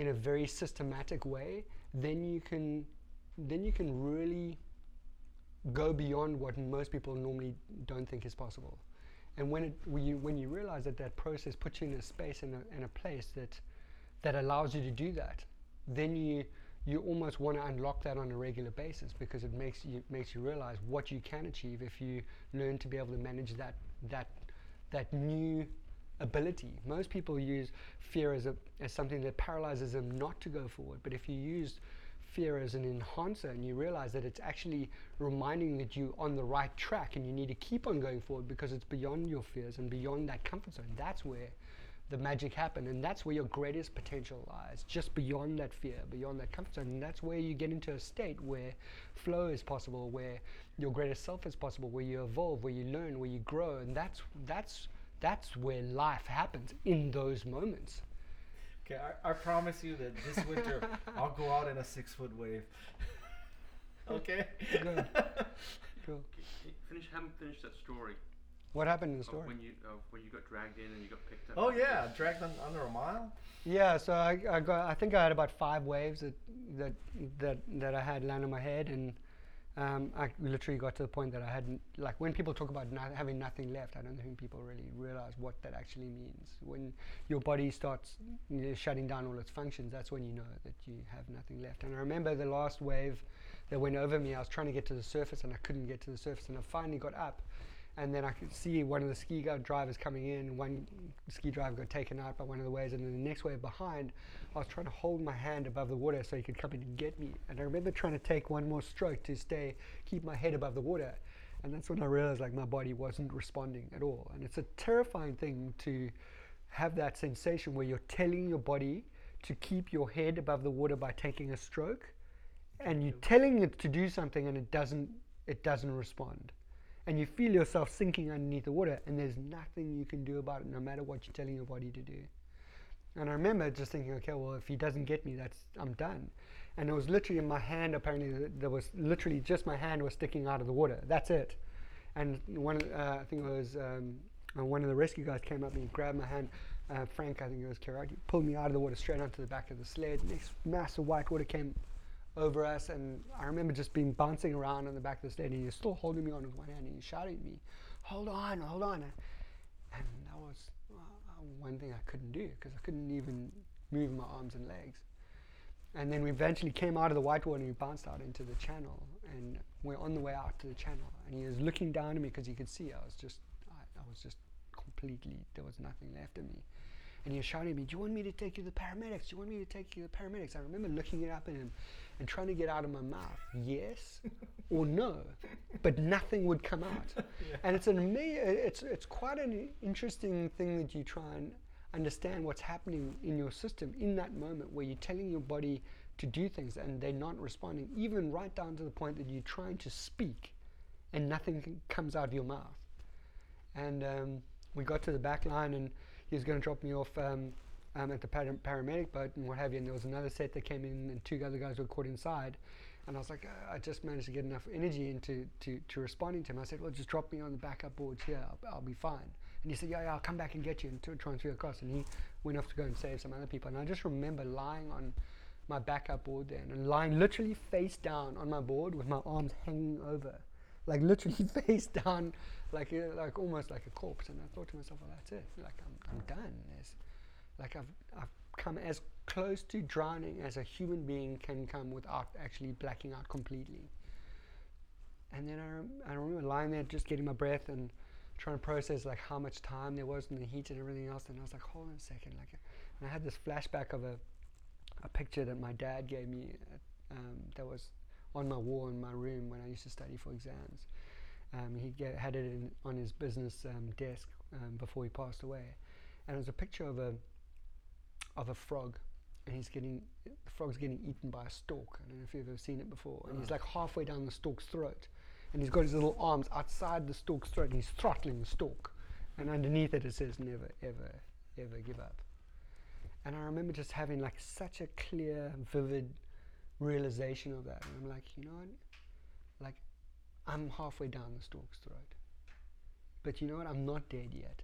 in a very systematic way, then you can then you can really go beyond what most people normally don't think is possible. And when it when you, when you realize that that process puts you in a space and a, and a place that that allows you to do that, then you you almost want to unlock that on a regular basis, because it makes you makes you realize what you can achieve if you learn to be able to manage that that that new ability. Most people use fear as a as something that paralyzes them not to go forward, but if you use fear as an enhancer and you realize that it's actually reminding that you're on the right track and you need to keep on going forward because it's beyond your fears and beyond that comfort zone, that's where the magic happens, and that's where your greatest potential lies, just beyond that fear, beyond that comfort zone. And that's where you get into a state where flow is possible, where your greatest self is possible, where you evolve, where you learn, where you grow. And that's that's that's where life happens, in those moments. Okay, I, I promise you that this winter I'll go out in a six-foot wave. Okay? Good. Cool. Finish, haven't finished that story. What happened in the story? Oh, when you uh, when you got dragged in and you got picked up. Oh yeah, this. dragged on, under a mile? Yeah, so I I, got, I think I had about five waves that that that, that I had land on my head, and um, I literally got to the point that I hadn't, like when people talk about not having nothing left, I don't think people really realize what that actually means. When your body starts you know, shutting down all its functions, that's when you know that you have nothing left. And I remember the last wave that went over me, I was trying to get to the surface and I couldn't get to the surface, and I finally got up, and then I could see one of the ski drivers coming in. One ski driver got taken out by one of the waves, and then the next wave behind, I was trying to hold my hand above the water so he could come in and get me. And I remember trying to take one more stroke to stay, keep my head above the water. And that's when I realized like my body wasn't responding at all. And it's a terrifying thing to have that sensation where you're telling your body to keep your head above the water by taking a stroke, and you're telling it to do something and it doesn't, it doesn't respond. And you feel yourself sinking underneath the water, and there's nothing you can do about it, no matter what you're telling your body to do. And I remember just thinking, okay, well, if he doesn't get me, that's I'm done. And it was literally in my hand, apparently, there was literally just my hand was sticking out of the water. That's it. And one, uh, I think it was um, one of the rescue guys came up and grabbed my hand. Uh, Frank, I think it was Karaki, pulled me out of the water straight onto the back of the sled. Next mass of white water came over us, and I remember just being bouncing around on the back of the sled, and he was still holding me on with one hand and he shouted at me, hold on, hold on. And that was one thing I couldn't do, because I couldn't even move my arms and legs. And then we eventually came out of the white water and we bounced out into the channel, and we're on the way out to the channel, and he was looking down at me because he could see I was just I, I was just completely, there was nothing left of me. And he was shouting at me, do you want me to take you to the paramedics? Do you want me to take you to the paramedics? I remember looking it up at him, and trying to get out of my mouth yes or no, but nothing would come out. Yeah. And it's an it's it's quite an interesting thing that you try and understand what's happening in your system in that moment where you're telling your body to do things and they're not responding, even right down to the point that you're trying to speak and nothing c- comes out of your mouth. And um, we got to the back line and he was going to drop me off um, um, at the par- paramedic boat and what have you, and there was another set that came in and two other guys were caught inside, and I was like, uh, I just managed to get enough energy into to, to responding to him. I said, well, just drop me on the backup boards here, I'll, I'll be fine. And he said, yeah, yeah, I'll come back and get you and t- try and throw across. And he went off to go and save some other people. And I just remember lying on my backup board then and lying literally face down on my board with my arms hanging over. Like literally face down, like uh, like almost like a corpse. And I thought to myself, well, that's it. Like I'm, I'm done. It's like I've, I've come as close to drowning as a human being can come without actually blacking out completely. And then I, rem- I remember lying there just getting my breath and trying to process like how much time there was in the heat and everything else, and I was like, hold on a second, like, uh, and I had this flashback of a, a picture that my dad gave me at, um, that was on my wall in my room when I used to study for exams. Um, he get, had it in, on his business um, desk um, before he passed away, and it was a picture of a of a frog, and he's getting the frog's getting eaten by a stalk. I don't know if you've ever seen it before, and oh. he's like halfway down the stalk's throat. And he's got his little arms outside the stalk's throat, and he's throttling the stalk. And underneath it, it says, never, ever, ever give up. And I remember just having like such a clear, vivid realization of that. And I'm like, you know what? Like, I'm halfway down the stalk's throat. But you know what? I'm not dead yet.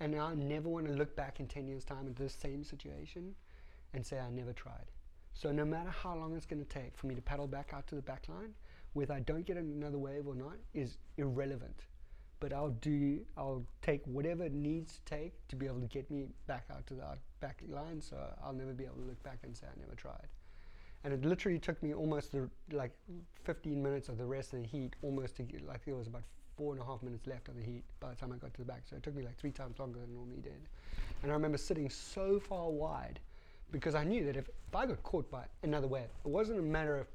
And I never want to look back in ten years' time at this same situation and say, I never tried. So no matter how long it's going to take for me to paddle back out to the back line, whether I don't get another wave or not is irrelevant, but I'll do, I'll take whatever it needs to take to be able to get me back out to the out back line, so I'll never be able to look back and say I never tried. And it literally took me almost the, like fifteen minutes of the rest of the heat, almost to get, like there was about four and a half minutes left of the heat by the time I got to the back, so it took me like three times longer than normally did. And I remember sitting so far wide because I knew that if, if I got caught by another wave, it wasn't a matter of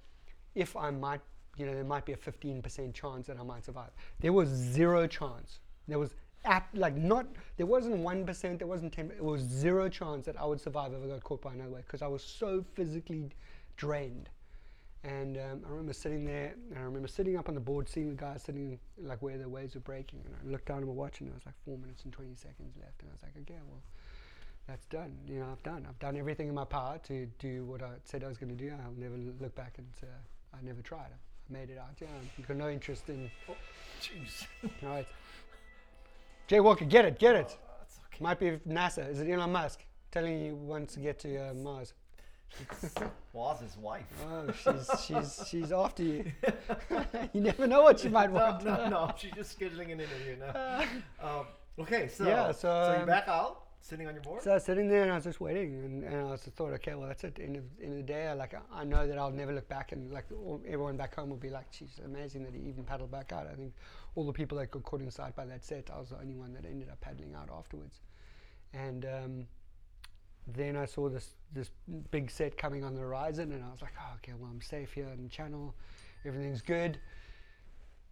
if I might, you know, there might be a fifteen percent chance that I might survive. There was zero chance. There was, ap- like not, there wasn't one percent, there wasn't ten percent, it was zero chance that I would survive if I got caught by another wave, because I was so physically drained. And um, I remember sitting there, and I remember sitting up on the board, seeing the guys sitting like where the waves were breaking, and I looked down at my watch, and there was like four minutes and twenty seconds left, and I was like, okay, well, that's done. You know, I've done. I've done everything in my power to do what I said I was going to do. I'll never look back and say, I never tried it. Made it out, yeah. You've got no interest in. Oh, jeez. Right. Jay Walker, get it, get it. Oh, that's okay. Might be NASA. Is it Elon Musk telling you wants to get to uh, Mars? It's Waz's wife. Oh, she's she's she's after you. You never know what she might no, want. No, no, she's just scheduling an interview now. um, okay, so yeah, so, um, so you're back out, sitting on your board. So I was sitting there and I was just waiting, and, and I just thought, okay, well, that's it. End of, end of the day, I, like I, I know that I'll never look back, and like all, everyone back home will be like, "Geez, amazing that he even paddled back out." I think all the people that got caught inside by that set, I was the only one that ended up paddling out afterwards. And um, then I saw this this big set coming on the horizon, and I was like, oh, okay, well, I'm safe here in the channel, everything's good.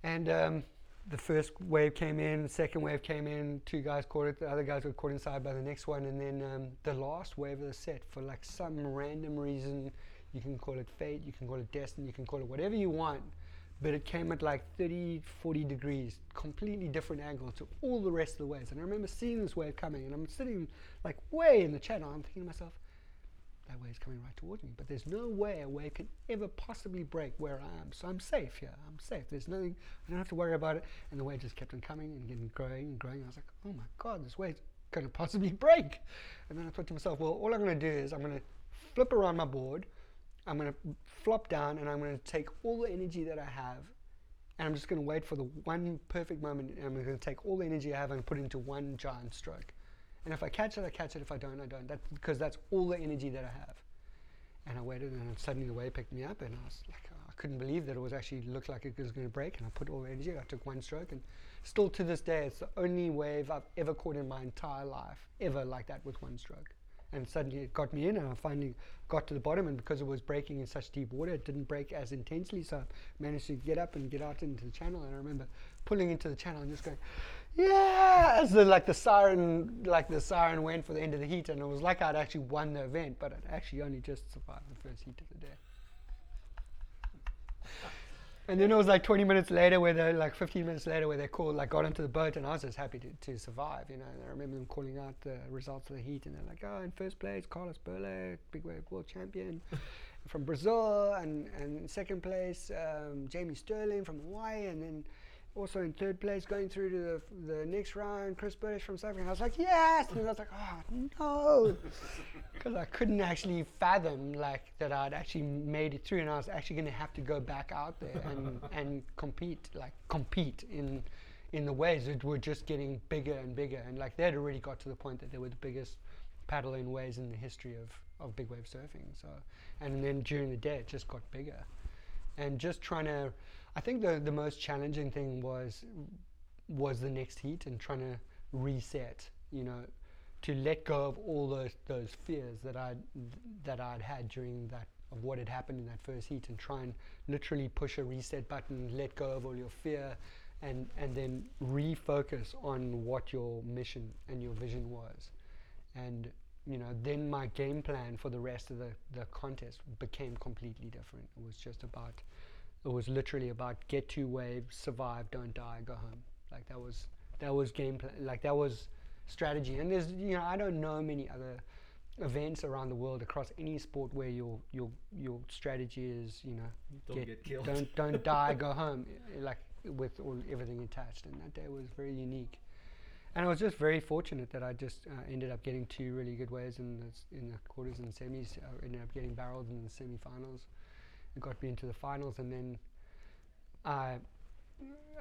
And um, the first wave came in, the second wave came in, two guys caught it, the other guys were caught inside by the next one, and then um, the last wave of the set, for like some random reason, you can call it fate, you can call it destiny, you can call it whatever you want, but it came at like thirty, forty degrees, completely different angle to all the rest of the waves. And I remember seeing this wave coming, and I'm sitting like way in the channel, I'm thinking to myself, that wave's coming right towards me, but there's no way a wave can ever possibly break where I am, so I'm safe here, I'm safe, there's nothing, I don't have to worry about it. And the wave just kept on coming and getting growing and growing. I was like, oh my god, this wave's going to possibly break. And then I thought to myself, well, all I'm going to do is I'm going to flip around my board, I'm going to flop down, and I'm going to take all the energy that I have, and I'm just going to wait for the one perfect moment, and I'm going to take all the energy I have and put into one giant stroke. And if I catch it, I catch it. If I don't, I don't. That, because that's all the energy that I have. And I waited, and suddenly the wave picked me up, and I was like, oh, I couldn't believe that it was actually looked like it was going to break. And I put all the energy. I took one stroke, and still to this day, it's the only wave I've ever caught in my entire life, ever like that with one stroke. and suddenly it got me in, and I finally got to the bottom, and because it was breaking in such deep water, it didn't break as intensely, so I managed to get up and get out into the channel. And I remember pulling into the channel and just going, yeah, as the, like the siren like the siren went for the end of the heat, and it was like I'd actually won the event, but I'd actually only just survived the first heat of the day. And then it was like twenty minutes later, where they, like fifteen minutes later, where they called, like got into the boat, and I was just happy to, to survive, you know. And I remember them calling out the results of the heat, and they're like, oh, in first place, Carlos Burle, big wave world champion from Brazil, and, and second place, um, Jamie Sterling from Hawaii, and then also in third place, going through to the, f the next round, Chris Bertish from South-African. I was like, yes! And I was like, oh, no! Because I couldn't actually fathom like that I'd actually made it through, and I was actually going to have to go back out there and, and compete, like compete in in the waves that were just getting bigger and bigger. And like they'd already got to the point that they were the biggest paddle in waves in the history of, of big wave surfing. So, and then during the day, it just got bigger. And just trying to, I think the, the most challenging thing was was the next heat and trying to reset, you know, to let go of all those those fears that I that I'd had during that, of what had happened in that first heat, and try and literally push a reset button, let go of all your fear, and and then refocus on what your mission and your vision was. And you know, then my game plan for the rest of the, the contest became completely different. It was just about, it was literally about get two waves, survive, don't die, go home. Like that was, that was game plan, like that was strategy. And there's, you know, I don't know many other events around the world across any sport where your your your strategy is, you know, don't get, get killed, don't don't die, go home, like with all everything attached. And that day was very unique. And I was just very fortunate that I just uh, ended up getting two really good waves in the, in the quarters and semis. I ended up getting barreled in the semi-finals. It got me into the finals, and then I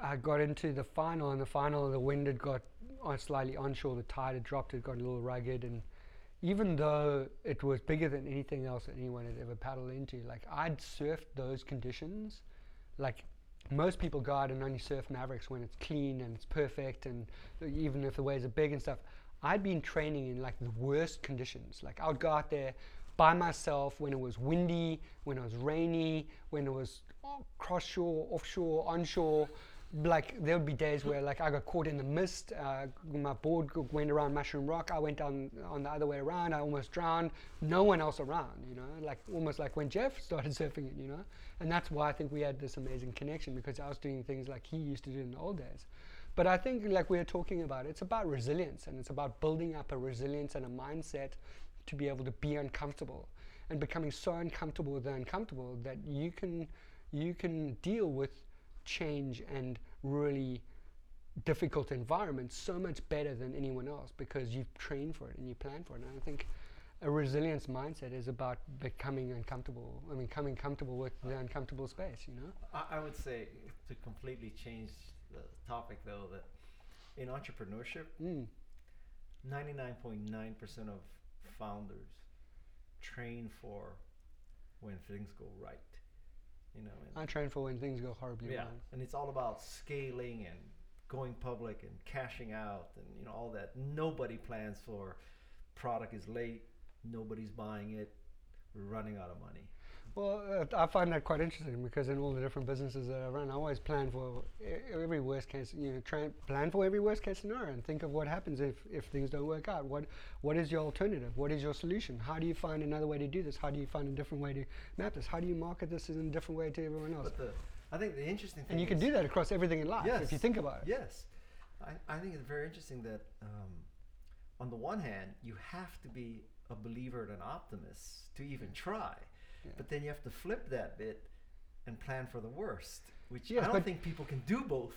I got into the final. In the final, the wind had got uh, slightly onshore. The tide had dropped. It got a little rugged, and even though it was bigger than anything else that anyone had ever paddled into, like I'd surfed those conditions, like. Most people go out and only surf Mavericks when it's clean and it's perfect, and even if the waves are big and stuff. I'd been training in like the worst conditions. Like I would go out there by myself when it was windy, when it was rainy, when it was cross shore, offshore, onshore. Like there would be days where like I got caught in the mist, uh, my board went around Mushroom Rock, I went down on the other way around, I almost drowned, no one else around, you know, like almost like when Jeff started surfing it, you know. And that's why I think we had this amazing connection, because I was doing things like he used to do in the old days. But I think like we were talking about, it's about resilience, and it's about building up a resilience and a mindset to be able to be uncomfortable, and becoming so uncomfortable with the uncomfortable that you can, you can deal with change and really difficult environments so much better than anyone else, because you've trained for it and you plan for it. And I think a resilience mindset is about becoming uncomfortable, I mean, becoming comfortable with the uncomfortable space, you know? I, I would say, to completely change the topic though, that in entrepreneurship, ninety-nine point nine percent of founders train for when things go right. You know, I train for when things go horribly yeah, wrong. And it's all about scaling and going public and cashing out and, you know, all that. Nobody plans for product is late, nobody's buying it, we're running out of money. Well, uh, I find that quite interesting, because in all the different businesses that I run, I always plan for every worst case, you know, try and plan for every worst case scenario and think of what happens if, if things don't work out. What What is your alternative? What is your solution? How do you find another way to do this? How do you find a different way to map this? How do you market this in a different way to everyone else? But the, I think the interesting thing And you can do that across everything in life, yes, if you think about it. Yes. I, I think it's very interesting that um, on the one hand, you have to be a believer and an optimist to even try. Yeah. But then you have to flip that bit and plan for the worst, which yes, I don't think people can do both.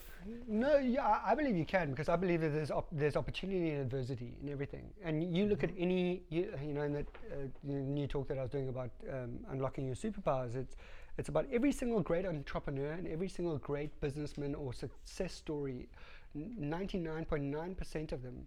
No, yeah, I believe you can, because I believe that there's op there's opportunity and adversity in everything. And you look mm-hmm. at any, you, you know, in that uh, new talk that I was doing about um, unlocking your superpowers, it's, it's about every single great entrepreneur and every single great businessman or success story, ninety-nine point nine percent of them.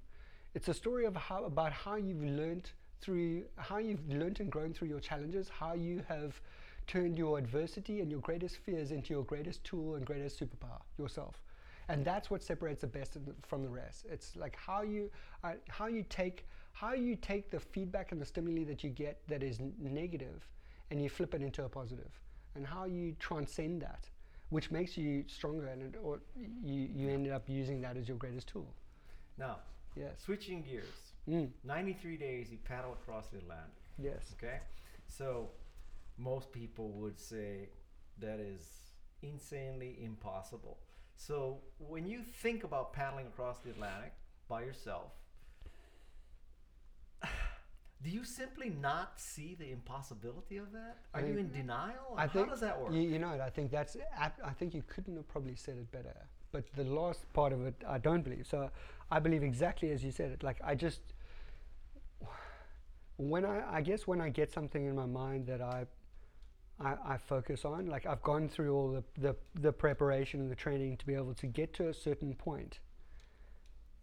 It's a story of how about how you've learned through how you've learned and grown through your challenges, how you have turned your adversity and your greatest fears into your greatest tool and greatest superpower, yourself. And that's what separates the best of the, from the rest. It's like how you, uh, how you take how you take the feedback and the stimuli that you get that is negative and you flip it into a positive, and how you transcend that, which makes you stronger, and it, or you, you ended up using that as your greatest tool. Now, yes. Switching gears, mm. ninety-three days you paddle across the Atlantic. Yes. Okay? So most people would say that is insanely impossible. So when you think about paddling across the Atlantic by yourself, do you simply not see the impossibility of that? Are I mean, you in denial? I think, how does that work? You, you know, I think that's. I think you couldn't have probably said it better. But the last part of it, I don't believe. So I believe exactly as you said it. Like I just, when I, I guess when I get something in my mind that I, I, I focus on. Like I've gone through all the, the the preparation and the training to be able to get to a certain point.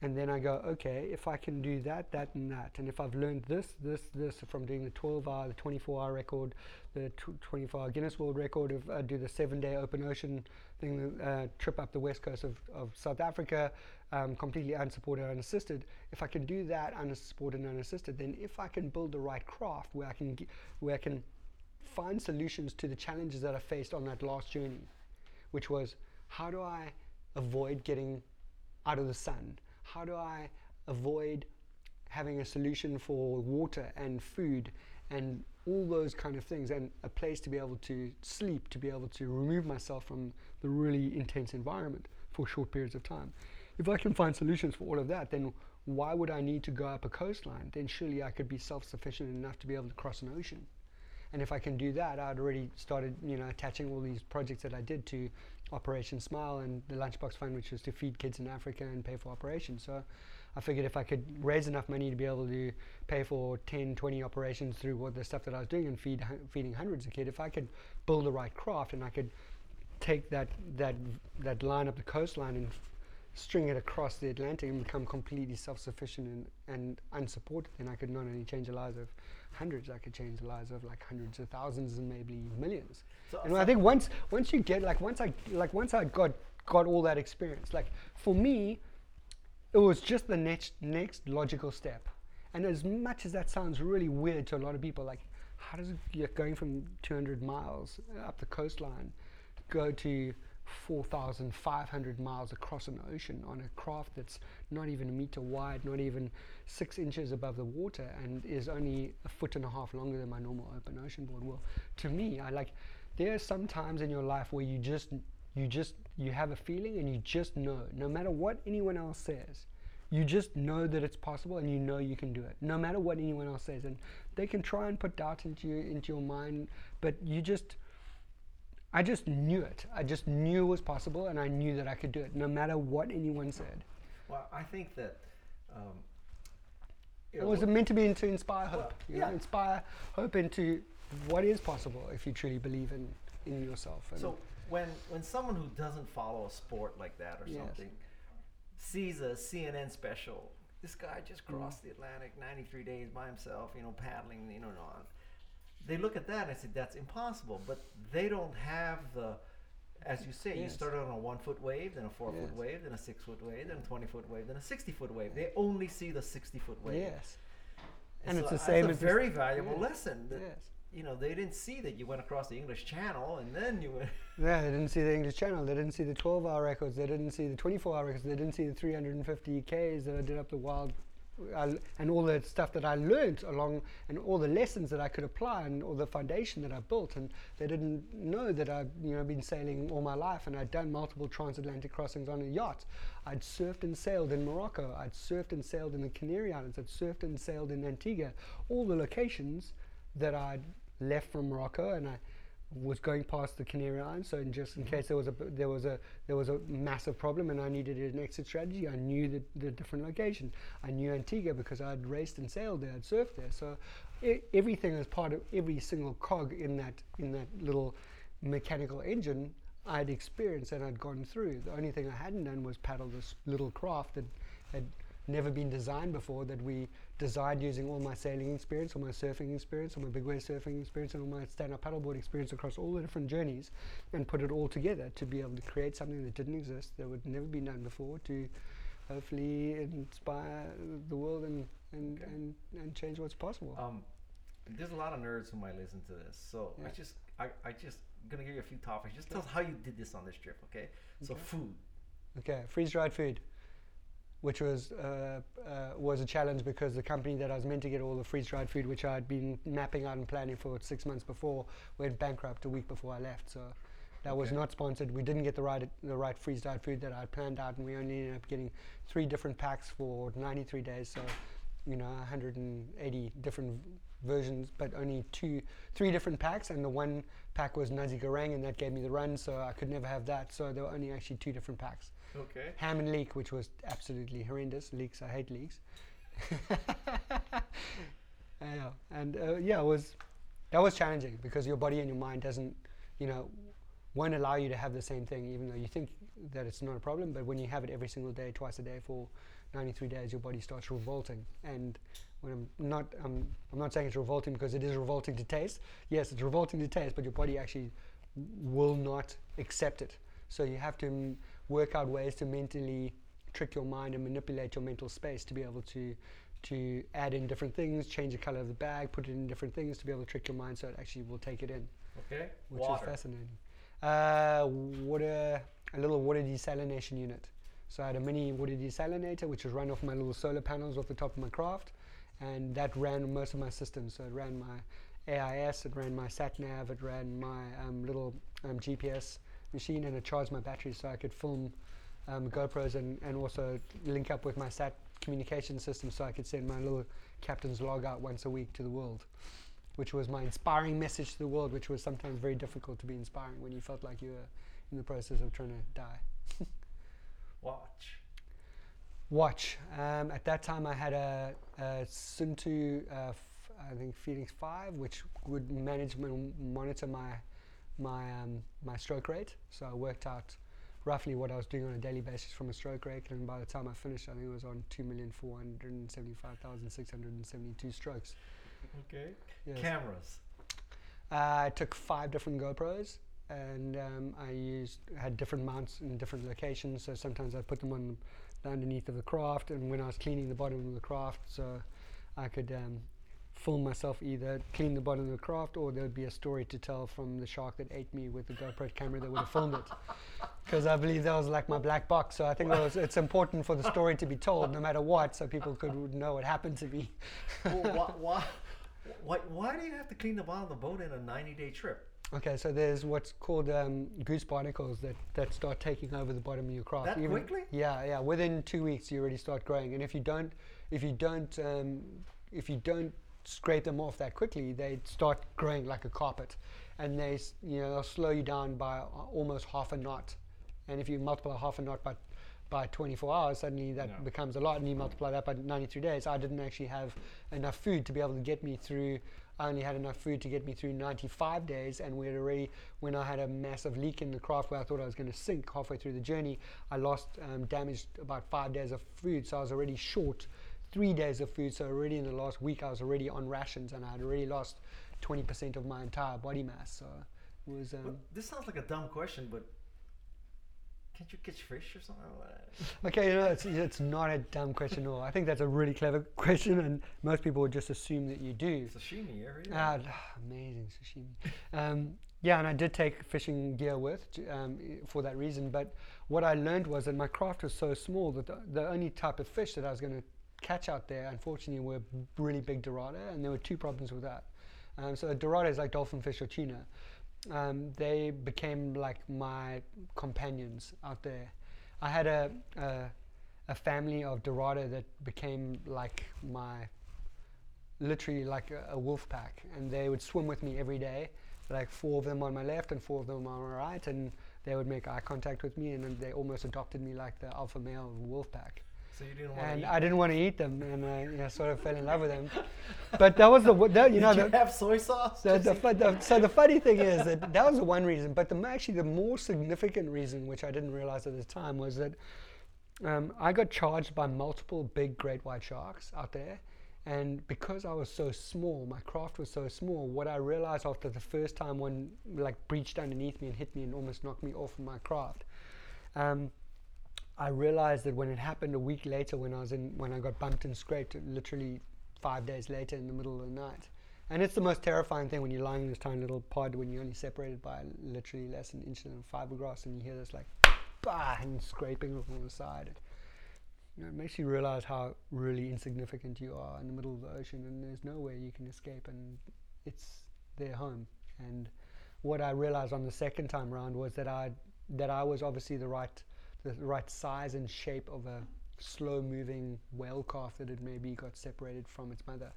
And then I go, okay, if I can do that, that, and that, and if I've learned this, this, this from doing the twelve hour, the twenty-four hour record, the twenty-four hour Guinness World Record, if I do the seven day open ocean thing, uh, trip up the west coast of, of South Africa, um, completely unsupported, unassisted. If I can do that, unsupported and unassisted, then if I can build the right craft where I can, get, where I can find solutions to the challenges that I faced on that last journey, which was, how do I avoid getting out of the sun? How do I avoid having a solution for water and food and all those kind of things, and a place to be able to sleep, to be able to remove myself from the really intense environment for short periods of time? If I can find solutions for all of that, then why would I need to go up a coastline? Then surely I could be self-sufficient enough to be able to cross an ocean. And if I can do that, I'd already started, you know, attaching all these projects that I did to Operation Smile and the Lunchbox Fund, which was to feed kids in Africa and pay for operations. So I figured if I could raise enough money to be able to pay for ten, twenty operations through what the stuff that I was doing and feed feeding hundreds of kids, if I could build the right craft and I could take that that that line up the coastline and f- string it across the Atlantic and become completely self-sufficient and, and unsupported, then I could not only change the lives of hundreds, I could change the lives of like hundreds of thousands and maybe millions. So, and so I think once once you get like once I like once I got got all that experience, like for me, it was just the next next logical step. And as much as that sounds really weird to a lot of people, like how does it get going from two hundred miles up the coastline go to four thousand five hundred miles across an ocean on a craft that's not even a meter wide, not even six inches above the water, and is only a foot and a half longer than my normal open ocean board? Well, to me, I like, there are some times in your life where you just, you just, you have a feeling and you just know, no matter what anyone else says, you just know that it's possible and you know you can do it, no matter what anyone else says. And they can try and put doubt into you, into your mind, but you just, I just knew it. I just knew it was possible, and I knew that I could do it, no matter what anyone said. Well, I think that um, it was meant to be to inspire hope. Well, you yeah. know, inspire hope into what is possible if you truly believe in, in yourself. And so, when when someone who doesn't follow a sport like that or yes. something sees a C N N special, this guy just crossed mm. the Atlantic ninety-three days by himself, you know, paddling, you know, and on. They look at that and say, that's impossible, but they don't have the, as you say, yes. you start on a one foot wave, then a four yes. foot wave, then a six foot wave, then a twenty foot wave, then a sixty foot wave. They only see the sixty foot wave. Yes. And, and so it's the same. It's a very valuable yes. lesson. That, yes. You know, they didn't see that you went across the English Channel and then you went. Yeah, they didn't see the English Channel. They didn't see the twelve hour records. They didn't see the twenty-four hour records. They didn't see the three hundred fifty Ks that I did up the wild. I, and all the stuff that I learned along, and all the lessons that I could apply, and all the foundation that I built, and they didn't know that I'd you know been sailing all my life, and I'd done multiple transatlantic crossings on a yacht. I'd surfed and sailed in Morocco. I'd surfed and sailed in the Canary Islands. I'd surfed and sailed in Antigua. All the locations that I'd left from Morocco, and I was going past the Canary Islands, so in just in case there was a there was a there was a massive problem and I needed an exit strategy, I knew the, the different locations. I knew Antigua because I'd raced and sailed there, I'd surfed there. So I- everything as part of every single cog in that in that little mechanical engine, I'd experienced and I'd gone through. The only thing I hadn't done was paddle this little craft that had never been designed before, that we designed using all my sailing experience, all my surfing experience, all my big wave surfing experience, and all my stand-up paddleboard experience across all the different journeys, and put it all together to be able to create something that didn't exist, that would never be done before, to hopefully inspire the world and and, okay. and, and change what's possible. Um, there's a lot of nerds who might listen to this, so yeah. I just I, I just I'm gonna give you a few topics. Just okay. tell us how you did this on this trip, okay? So okay. food. Okay, freeze-dried food, which was uh, uh, was a challenge because the company that I was meant to get all the freeze-dried food, which I had been mapping out and planning for six months before, went bankrupt a week before I left. So that okay. was not sponsored. We didn't get the right the right freeze-dried food that I had planned out, and we only ended up getting three different packs for ninety-three days. So you know, one hundred eighty different v- versions, but only two, three different packs, and the one pack was Nasi Goreng, and that gave me the run, so I could never have that. So there were only actually two different packs. Okay. Ham and leek, which was absolutely horrendous. Leeks, I hate leeks. uh, and uh, yeah, it was that was challenging because your body and your mind doesn't, you know, won't allow you to have the same thing, even though you think that it's not a problem. But when you have it every single day, twice a day for ninety-three days, your body starts revolting. And when I'm not, I'm, I'm not saying it's revolting because it is revolting to taste. Yes, it's revolting to taste, but your body actually will not accept it. So you have to m- work out ways to mentally trick your mind and manipulate your mental space to be able to to add in different things, change the color of the bag, put it in different things to be able to trick your mind so it actually will take it in. Okay, which water. Is fascinating. Uh, water, a little water desalination unit. So I had a mini water desalinator, which was run off my little solar panels off the top of my craft, and that ran most of my systems. So it ran my A I S, it ran my sat-nav, it ran my um, little um, G P S machine, and it charged my battery so I could film um, GoPros and, and also link up with my sat communication system so I could send my little captain's log out once a week to the world, which was my inspiring message to the world, which was sometimes very difficult to be inspiring when you felt like you were in the process of trying to die. Watch. Watch. Um, at that time I had a, a Suunto, uh, f- I think Phoenix five, which would manage and monitor my my um, my stroke rate. So I worked out roughly what I was doing on a daily basis from a stroke rate, and by the time I finished, I think it was on two million four hundred seventy-five thousand six hundred seventy-two strokes. Okay. Yes. Cameras. Uh, I took five different GoPros, and um, I used had different mounts in different locations. So sometimes I put them on the underneath of the craft, and when I was cleaning the bottom of the craft, so I could um, film myself either clean the bottom of the craft, or there would be a story to tell from the shark that ate me with the GoPro camera that would have filmed it. Because I believe that was like my black box, so I think it was, it's important for the story to be told no matter what, so people could know what happened to me. Well, why, why, why do you have to clean the bottom of the boat in a ninety-day trip? Okay, so there's what's called um, goose barnacles that, that start taking over the bottom of your craft. That Even, quickly? Yeah, yeah. Within two weeks, you already start growing, and if you don't, if you don't, um, if you don't scrape them off that quickly, they start growing like a carpet, and they, you know, they'll slow you down by almost half a knot. And if you multiply half a knot by by twenty-four hours, suddenly that no. becomes a lot, and you multiply that by ninety-three days. I didn't actually have enough food to be able to get me through. I only had enough food to get me through ninety-five days, and we had already, when I had a massive leak in the craft where I thought I was going to sink halfway through the journey, I lost, um, damaged about five days of food, so I was already short three days of food, so already in the last week I was already on rations, and I had already lost twenty percent of my entire body mass, so it was... Um, well, this sounds like a dumb question, but... Can't you catch fish or something like that? Okay, you know, it's, it's not a dumb question at all. I think that's a really clever question, and most people would just assume that you do. Sashimi, every day. Ah, amazing sashimi. Um, yeah, and I did take fishing gear with um, for that reason, but what I learned was that my craft was so small that the, the only type of fish that I was going to catch out there, unfortunately, were really big dorada, and there were two problems with that. Um, so dorada is like dolphin fish or tuna. Um, they became like my companions out there. I had a, a a family of dorada that became like my, literally like a, a wolf pack, and they would swim with me every day, like four of them on my left and four of them on my right, and they would make eye contact with me, and then they almost adopted me like the alpha male of the wolf pack. So you didn't want and to eat I them. Didn't want to eat them, and I, you know, sort of fell in love with them. But that was the that, you know. Did you the, have soy sauce? The, the, the, the, so the funny thing is that that was the one reason. But the actually the more significant reason, which I didn't realize at the time, was that um, I got charged by multiple big great white sharks out there, and because I was so small, my craft was so small. What I realized after the first time one like breached underneath me and hit me and almost knocked me off of my craft. Um, I realized that when it happened a week later, when I was in, when I got bumped and scraped, literally five days later in the middle of the night. And it's the most terrifying thing when you're lying in this tiny little pod when you're only separated by literally less than an inch of fiberglass, and you hear this like, bah, and scraping from the side. It, you know, it makes you realize how really insignificant you are in the middle of the ocean, and there's nowhere you can escape, and it's their home. And what I realized on the second time round was that I that I was obviously the right the right size and shape of a slow-moving whale calf that had maybe got separated from its mother.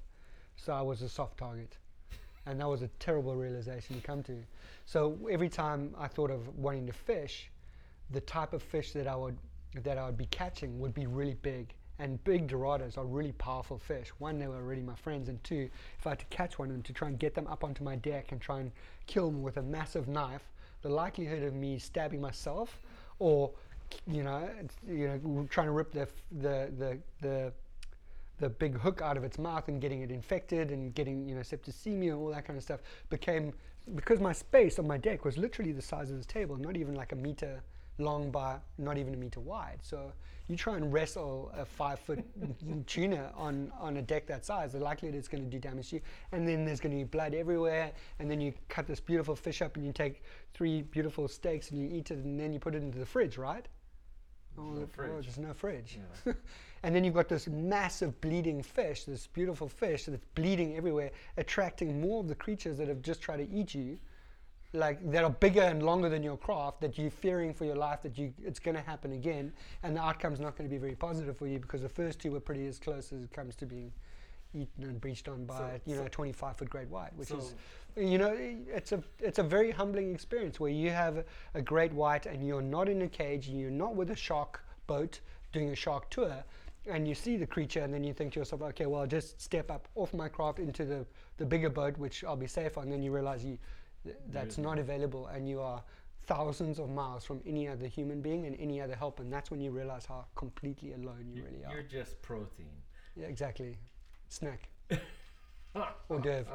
So I was a soft target. And that was a terrible realization to come to. So every time I thought of wanting to fish, the type of fish that I would that I would be catching would be really big. And big dorados are really powerful fish. One, they were already my friends, and two, if I had to catch one of them, to try and get them up onto my deck and try and kill them with a massive knife, the likelihood of me stabbing myself, or you know, you know, trying to rip the the the the the big hook out of its mouth and getting it infected and getting, you know, septicemia and all that kind of stuff, became, because my space on my deck was literally the size of this table, not even like a meter long by not even a meter wide. So you try and wrestle a five foot tuna on, on a deck that size, the likelihood it's going to do damage to you. And then there's going to be blood everywhere. And then you cut this beautiful fish up and you take three beautiful steaks and you eat it, and then you put it into the fridge, right? Oh, no fridge. Oh, there's no fridge. Yeah. And then you've got this massive bleeding fish, this beautiful fish that's bleeding everywhere, attracting more of the creatures that have just tried to eat you, like that are bigger and longer than your craft, that you're fearing for your life, that you it's going to happen again, and the outcome's not going to be very positive for you, because the first two were pretty as close as it comes to being eaten and breached on by so, a, you so know a twenty-five foot great white, which so is, you know, it's a it's a very humbling experience where you have a, a great white and you're not in a cage and you're not with a shark boat doing a shark tour, and you see the creature and then you think to yourself, okay, well, I'll just step up off my craft into the the bigger boat, which I'll be safe on. And then you realize you that's not available, and you are thousands of miles from any other human being and any other help, and that's when you realize how completely alone you you're, really are. You're just protein. Yeah, exactly. Snack. Or Dev.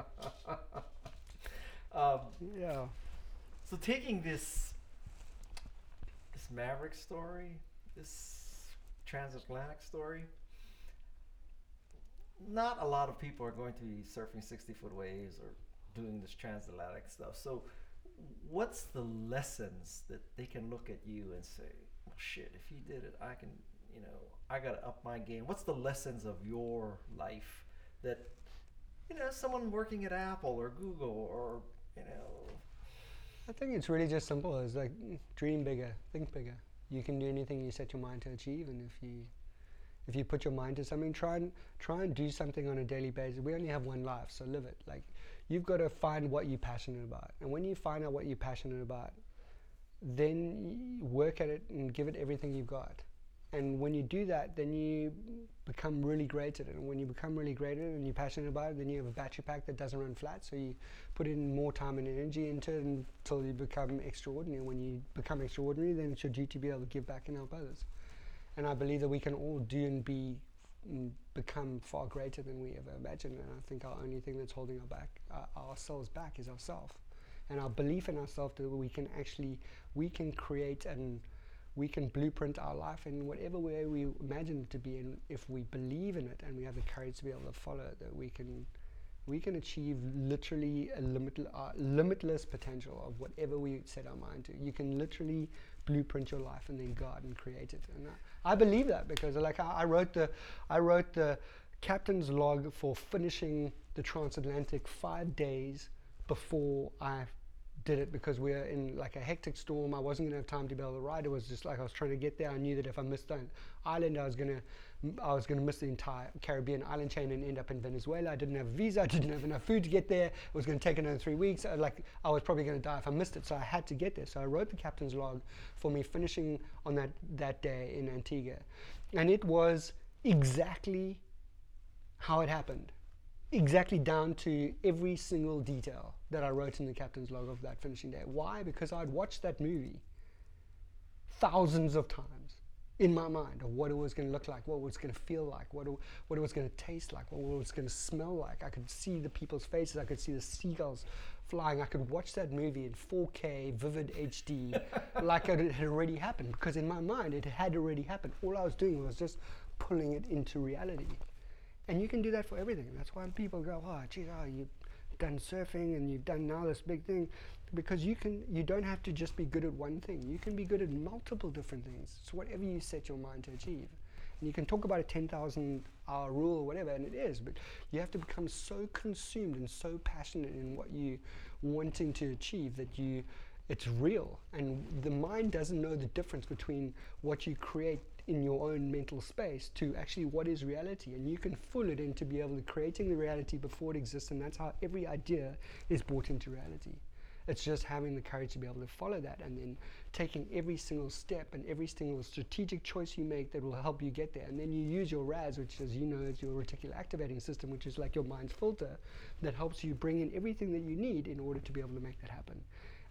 um, yeah. So taking this this Maverick story, this transatlantic story, not a lot of people are going to be surfing sixty foot waves or doing this transatlantic stuff. So what's the lessons that they can look at you and say, well, shit, if he did it, I can, you know, I gotta up my game. What's the lessons of your life that, you know, someone working at Apple or Google or, you know? I think it's really just simple. It's like, dream bigger, think bigger. You can do anything you set your mind to achieve, and if you if you put your mind to something, try and try and do something on a daily basis. We only have one life, so live it. Like, you've got to find what you're passionate about. And when you find out what you're passionate about, then you work at it and give it everything you've got. And when you do that, then you become really great at it. And when you become really great at it and you're passionate about it, then you have a battery pack that doesn't run flat. So you put in more time and energy into it until you become extraordinary. And when you become extraordinary, then it's your duty to be able to give back and help others. And I believe that we can all do and be and become far greater than we ever imagined. And I think our only thing that's holding our back, uh, ourselves back, is ourselves, and our belief in ourselves that we can actually, we can create and we can blueprint our life in whatever way we imagine it to be. And if we believe in it and we have the courage to be able to follow it, that we can, we can achieve literally a limit, uh, limitless potential of whatever we set our mind to. You can literally blueprint your life and then go out and create it. And I, I believe that, because like I, I wrote the I wrote the captain's log for finishing the transatlantic five days before I did it, because we were in like a hectic storm. I wasn't going to have time to be able to ride. It was just like I was trying to get there. I knew that if I missed an island, I was going to I was going to miss the entire Caribbean island chain and end up in Venezuela. I didn't have a visa. I didn't have enough food to get there. It was going to take another three weeks. I, like I was probably going to die if I missed it. So I had to get there. So I wrote the captain's log for me finishing on that that day in Antigua, and it was exactly how it happened. Exactly down to every single detail that I wrote in the captain's log of that finishing day. Why? Because I'd watched that movie thousands of times in my mind, of what it was going to look like, what it was going to feel like, what it, what it was going to taste like, what it was going to smell like. I could see the people's faces. I could see the seagulls flying, I could watch that movie in four K, vivid H D, like it had already happened, because in my mind it had already happened. All I was doing was just pulling it into reality. And you can do that for everything. That's why people go, oh, geez, oh, you've done surfing and you've done now this big thing. Because you can, you don't have to just be good at one thing. You can be good at multiple different things. It's whatever you set your mind to achieve. And you can talk about a ten thousand hour rule or whatever, and it is, but you have to become so consumed and so passionate in what you're wanting to achieve that you, it's real. And the mind doesn't know the difference between what you create in your own mental space to actually what is reality. And you can fool it into be able to creating the reality before it exists, and that's how every idea is brought into reality. It's just having the courage to be able to follow that, and then taking every single step and every single strategic choice you make that will help you get there. And then you use your R A S, which, as you know, is your reticular activating system, which is like your mind's filter that helps you bring in everything that you need in order to be able to make that happen.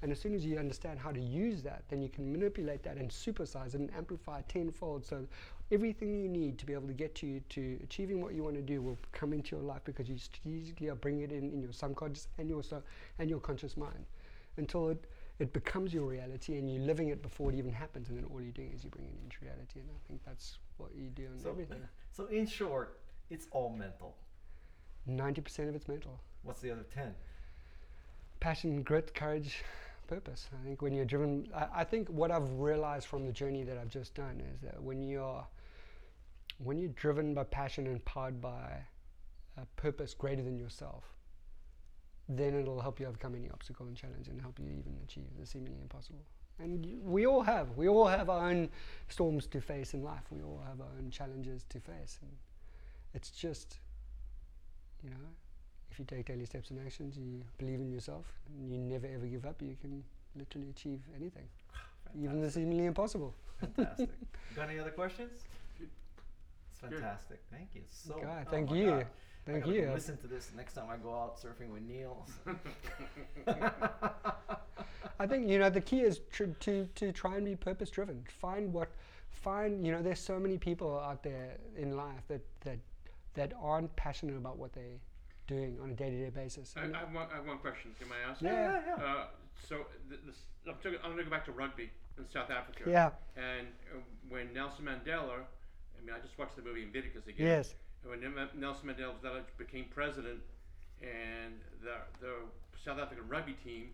And as soon as you understand how to use that, then you can manipulate that and supersize it and amplify it tenfold. So everything you need to be able to get to you to achieving what you want to do will come into your life, because you strategically are bringing it in in your subconscious and your and your conscious mind, until it, it becomes your reality and you're living it before it even happens, and then all you're doing is you bring it into reality. And I think that's what you do on so everything. So in short, it's all mental. ninety percent of it's mental. What's the other ten? Passion, grit, courage, purpose. I think when you're driven, I, I think what I've realized from the journey that I've just done is that when you're, when you're driven by passion and powered by a purpose greater than yourself, then it'll help you overcome any obstacle and challenge and help you even achieve the seemingly impossible. And you, we all have. We all have our own storms to face in life. We all have our own challenges to face. And it's just, you know, if you take daily steps and actions, you believe in yourself, and you never ever give up, you can literally achieve anything, even the seemingly impossible. Fantastic. Got any other questions? It's fantastic. Good. Thank you. So God, oh thank you. God. Thank I you. Listen to this next time I go out surfing with Neil. I think, you know, the key is tr to to try and be purpose driven. Find what, find you know, there's so many people out there in life that that that aren't passionate about what they doing on a day-to-day basis. I, I, have one, I have one question. Can I ask? Yeah, yeah, yeah. Uh, so th this, I'm, talking, I'm going to go back to rugby in South Africa. Yeah. And uh, when Nelson Mandela, I mean, I just watched the movie Invictus again. Yes. And when Nelson Mandela became president, and the, the South African rugby team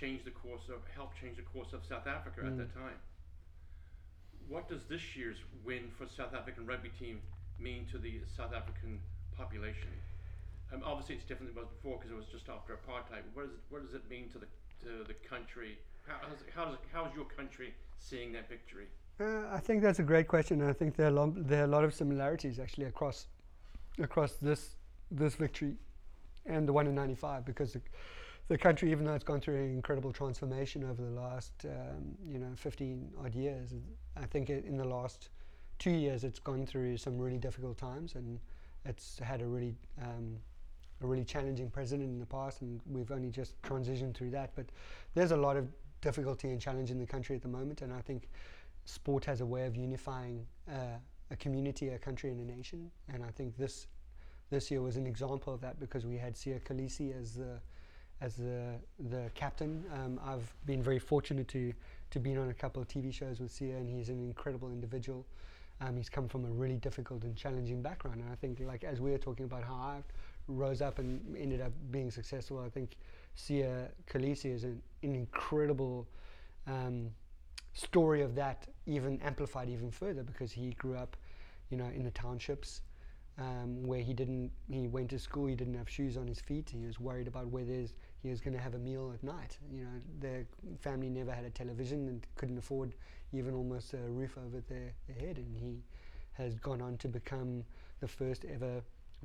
changed the course of, helped change the course of South Africa mm. at that time. What does this year's win for South African rugby team mean to the South African population? Um, obviously, it's different than it was before, because it was just after apartheid. What does it, what does it mean to the to the country? How does it, how does it, how is your country seeing that victory? Uh, I think that's a great question, and I think there are lo there are a lot of similarities actually across across this this victory and the one in ninety-five, because the, the country, even though it's gone through an incredible transformation over the last um, you know fifteen odd years, I think it, in the last two years it's gone through some really difficult times, and it's had a really um, a really challenging president in the past, and we've only just transitioned through that. But there's a lot of difficulty and challenge in the country at the moment, and I think sport has a way of unifying uh, a community, a country, and a nation. And I think this this year was an example of that, because we had Sia Khaleesi as the as the the captain. Um, I've been very fortunate to to be on a couple of T V shows with Sia, and he's an incredible individual. Um, he's come from a really difficult and challenging background, and I think, like as we were talking about how I rose up and ended up being successful, I think Sia Khaleesi is an, an incredible um, story of that, even amplified even further, because he grew up, you know, in the townships um, where he didn't, he went to school, he didn't have shoes on his feet, he was worried about whether he was going to have a meal at night. You know, their family never had a television and couldn't afford even almost a roof over their, their head, and he has gone on to become the first ever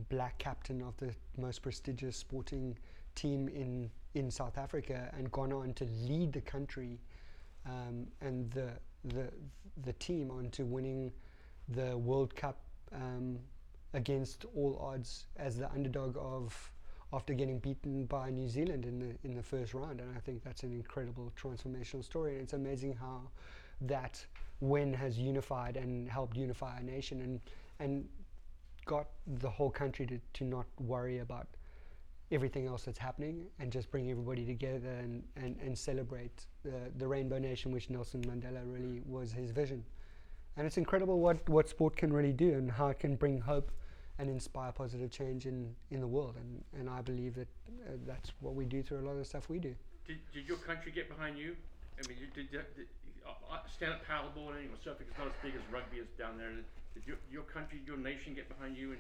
black captain of the most prestigious sporting team in, in South Africa, and gone on to lead the country um, and the, the, the team onto winning the World Cup um, against all odds as the underdog of after getting beaten by New Zealand in the, in the first round. And I think that's an incredible transformational story, and it's amazing how that win has unified and helped unify a nation, and and got the whole country to, to not worry about everything else that's happening and just bring everybody together and, and, and celebrate the, the Rainbow Nation, which Nelson Mandela really was his vision. And it's incredible what, what sport can really do and how it can bring hope and inspire positive change in, in the world. And, and I believe that uh, that's what we do through a lot of the stuff we do. Did, did your country get behind you? I mean, did, did, did uh, stand-up paddleboarding or surfing is not as big as rugby is down there. Did your, your country, your nation get behind you? And,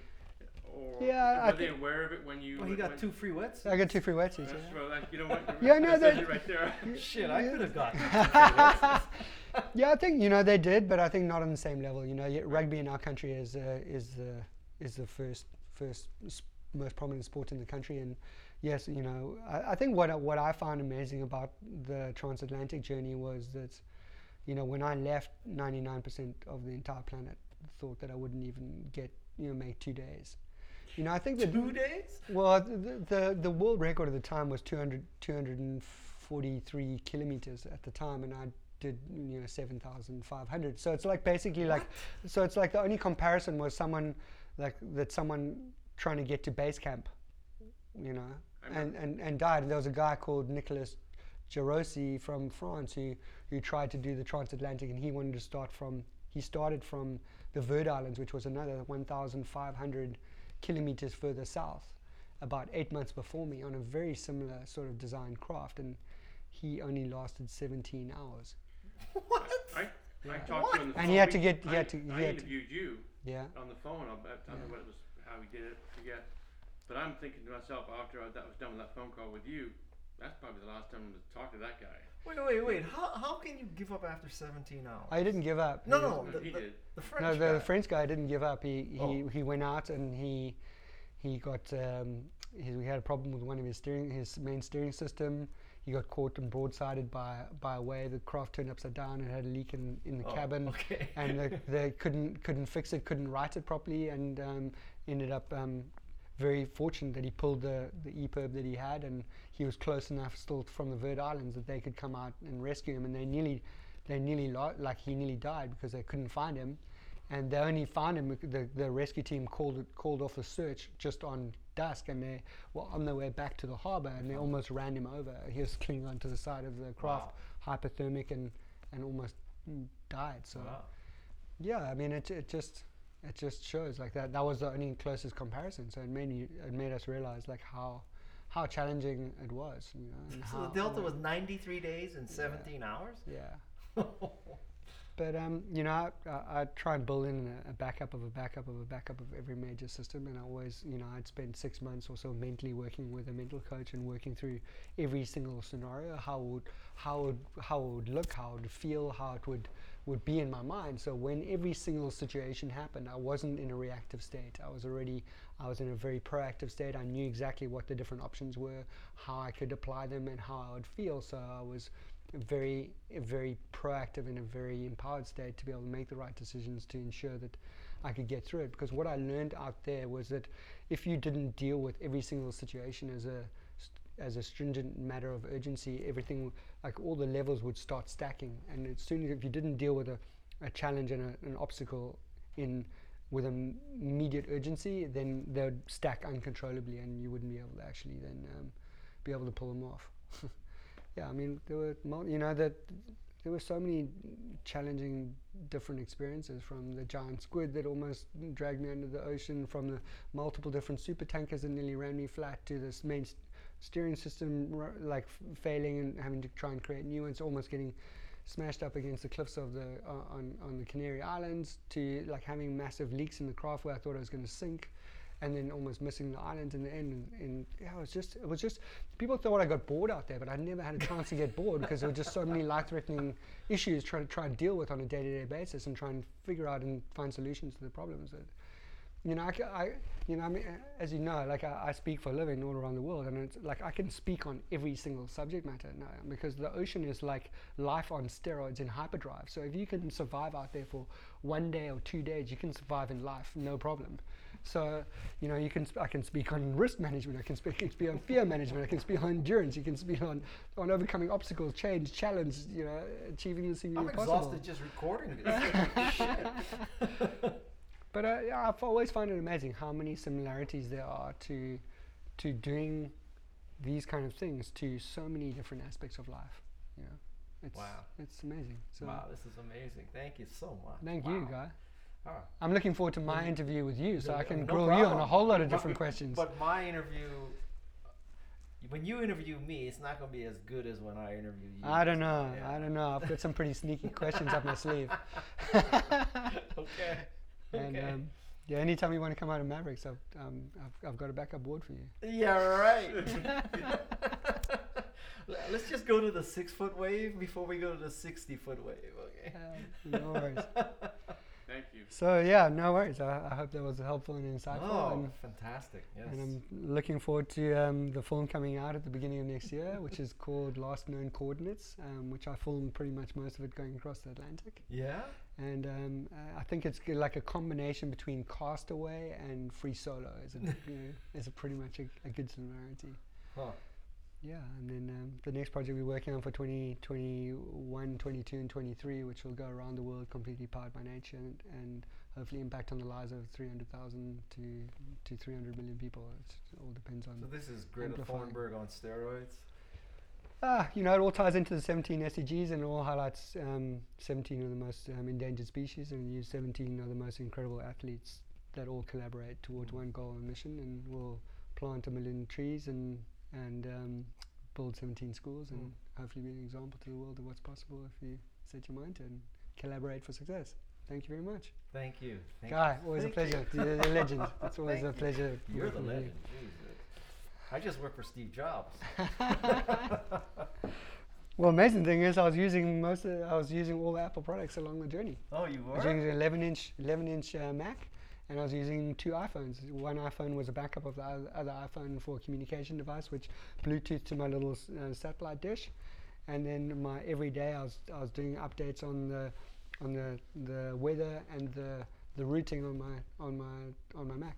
Or yeah, were I they aware of it when you? Well, he got two free wetsuits. I got two free wetsuits. Yeah, yeah. Well, like, you know what? yeah, no, that right there. Shit, I could have gotten. Yeah, I think you know they did, but I think not on the same level. You know, yeah, rugby in our country is uh, is the is the first first sp- most prominent sport in the country, and yes, you know, I, I think what I, what I found amazing about the transatlantic journey was that, you know, when I left, ninety-nine percent of the entire planet thought that I wouldn't even get. You know, make two days. You know, I think the two days. Well, the, the the world record at the time was two hundred, two forty-three kilometers at the time, and I did you know seven thousand five hundred. So it's like basically like, what? So it's like the only comparison was someone like that someone trying to get to base camp, you know, and, and and died. There was a guy called Nicolas Girosi from France who who tried to do the transatlantic, and he wanted to start from. He started from the Verde Islands, which was another one thousand five hundred kilometers further south, about eight months before me, on a very similar sort of design craft, and he only lasted seventeen hours. What? I, I, yeah. I talked what? to him on the phone. And he had to get. He I, had to, he I had interviewed to, you yeah. on the phone. I, I don't yeah. know what it was, how he did it, I forget. But I'm thinking to myself, after I that was done with that phone call with you, that's probably the last time I'm going to talk to that guy. Wait, wait, wait. How how can you give up after seventeen hours? I didn't give up. No, no, the, he the, did. The French no, the, guy. the French guy didn't give up. He he, oh. he went out and he he got um, he had a problem with one of his steering his main steering system. He got caught and broadsided by by a wave. The craft turned upside down and had a leak in, in the oh, cabin. Okay. And they, they couldn't couldn't fix it, couldn't write it properly, and um, ended up. Um, very fortunate that he pulled the, the E P I R B that he had, and he was close enough still from the Verde Islands that they could come out and rescue him, and they nearly they nearly lo- like he nearly died because they couldn't find him, and they only found him, the, the rescue team called it, called off the search just on dusk, and they were on their way back to the harbour, and they almost ran him over. He was clinging onto the side of the craft, wow. hypothermic, and, and almost died. So wow. yeah, I mean it it just It just shows like that. That was the only closest comparison. So it made you, it made us realize like how how challenging it was. You know, and so how, the Delta uh, was ninety-three days and seventeen yeah. hours. Yeah. But um, you know, I, I, I try and build in a, a backup of a backup of a backup of every major system, and I always, you know, I'd spend six months or so mentally working with a mental coach and working through every single scenario, how would how would how it would look, how it would feel, how it would. would be in my mind. So when every single situation happened, I wasn't in a reactive state. I was already, I was in a very proactive state. I knew exactly what the different options were, how I could apply them, and how I would feel. So I was very, very proactive in a very empowered state to be able to make the right decisions to ensure that I could get through it. Because what I learned out there was that if you didn't deal with every single situation as a as a stringent matter of urgency, everything, like all the levels would start stacking. And as soon as if you didn't deal with a, a challenge and a, an obstacle in with an immediate urgency, then they would stack uncontrollably, and you wouldn't be able to actually then um, be able to pull them off. Yeah, I mean, there were, you know, that there were so many challenging different experiences, from the giant squid that almost dragged me under the ocean, from the multiple different super tankers that nearly ran me flat, to this main st- steering system r- like f- failing and having to try and create new ones, almost getting smashed up against the cliffs of the uh, on on the Canary Islands, to like having massive leaks in the craft where I thought I was going to sink, and then almost missing the island in the end. And, and yeah, it was just it was just people thought I got bored out there, but I never had a chance to get bored, because there were just so many life-threatening issues trying to try and deal with on a day-to-day basis, and try and figure out and find solutions to the problems. That, You know, I, I, you know, I mean, as you know, like I, I speak for a living all around the world, and it's like I can speak on every single subject matter now, because the ocean is like life on steroids in hyperdrive. So if you can survive out there for one day or two days, you can survive in life, no problem. So, you know, you can sp- I can speak on risk management, I can speak, can speak on fear management, I can speak on endurance, you can speak on, on overcoming obstacles, change, challenge, you know, achieving the singular possible. I'm exhausted just recording this. Shit. But uh, I've always found it amazing how many similarities there are to to doing these kind of things to so many different aspects of life. You know, it's, wow, it's amazing. So wow, this is amazing. Thank you so much. Thank wow. you, Guy. Right. I'm looking forward to my interview with you, so I can no grill problem. you on a whole lot of different but, questions. But my interview, when you interview me, it's not going to be as good as when I interview you. I don't know. Yeah. I don't know. I've got some pretty sneaky questions up my sleeve. Okay. And, okay. Um, yeah, anytime you want to come out of Mavericks, I've, um, I've, I've got a backup board for you. Yeah, right. Let's just go to the six-foot wave before we go to the sixty-foot wave, okay? Uh, no worries. Thank you. So, yeah, no worries. I, I hope that was helpful and insightful. Oh, and fantastic. Yes. And I'm looking forward to um, the film coming out at the beginning of next year, which is called Last Known Coordinates, um, which I filmed pretty much most of it going across the Atlantic. Yeah. And um, uh, I think it's g- like a combination between Cast Away and Free Solo is a, you know, is a pretty much a, a good similarity. Huh. Yeah, and then um, the next project we're working on for twenty twenty-one, twenty-two, and twenty-three, which will go around the world completely powered by nature and, and hopefully impact on the lives of three hundred thousand to three hundred million people. It all depends on. So this is Greta Thunberg on steroids? Ah, you know, it all ties into the seventeen S D Gs and it all highlights um, seventeen of the most um, endangered species and you seventeen of the most incredible athletes that all collaborate towards mm-hmm. one goal and mission, and we'll plant a million trees and and um, build seventeen schools and mm. hopefully be an example to the world of what's possible if you set your mind to and collaborate for success. Thank you very much. Thank you. Thank Guy, you. always Thank a pleasure. You. You're the legend. It's always Thank a pleasure. You. You're the legend. You. I just work for Steve Jobs. Well, amazing thing is I was using most of, I was using all the Apple products along the journey. Oh, you were? I was using an eleven inch uh, Mac. And I was using two iPhones. One iPhone was a backup of the other iPhone for a communication device, which Bluetooth to my little uh, satellite dish. And then my every day, I was I was doing updates on the on the, the weather and the the routing on my on my on my Mac.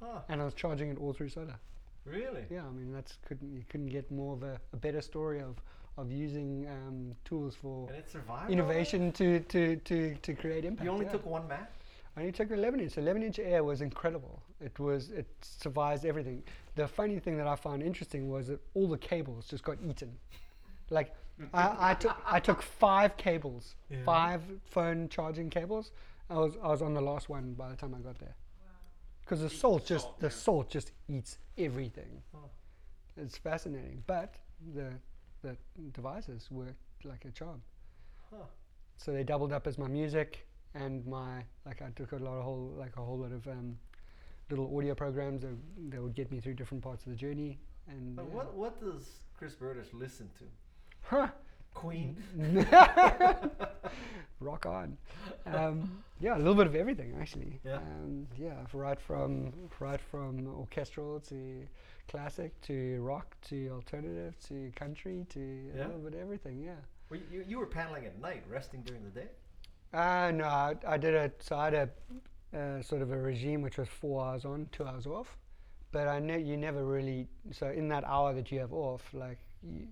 Huh. And I was charging it all through solar. Really? Yeah. I mean, that's couldn't you couldn't get more of a, a better story of. Of using um, tools for innovation to, to to to create impact. You only yeah. took one Mac. I only took eleven inch. The eleven inch Air was incredible. It was, it survived everything. The funny thing that I found interesting was that all the cables just got eaten. Like, I, I took I took five cables, yeah. five phone charging cables. I was I was on the last one by the time I got there. Because wow. the salt just salt, the yeah. salt just eats everything. Oh. It's fascinating. But the the devices worked like a charm. Huh. So they doubled up as my music. And my like I took a lot of whole like a whole lot of um, little audio programs that, that would get me through different parts of the journey. And but yeah. what what does Chris Bertish listen to? Huh? Queen. Rock on. Um, yeah, a little bit of everything actually. Yeah. Um, yeah, right from right from orchestral to classic to rock to alternative to country to yeah. a little bit of everything. Yeah. Well, you you were paddling at night, resting during the day. Uh, no, I, I did a, so I had a uh, sort of a regime which was four hours on, two hours off, but I ne- you never really, so in that hour that you have off, like, you,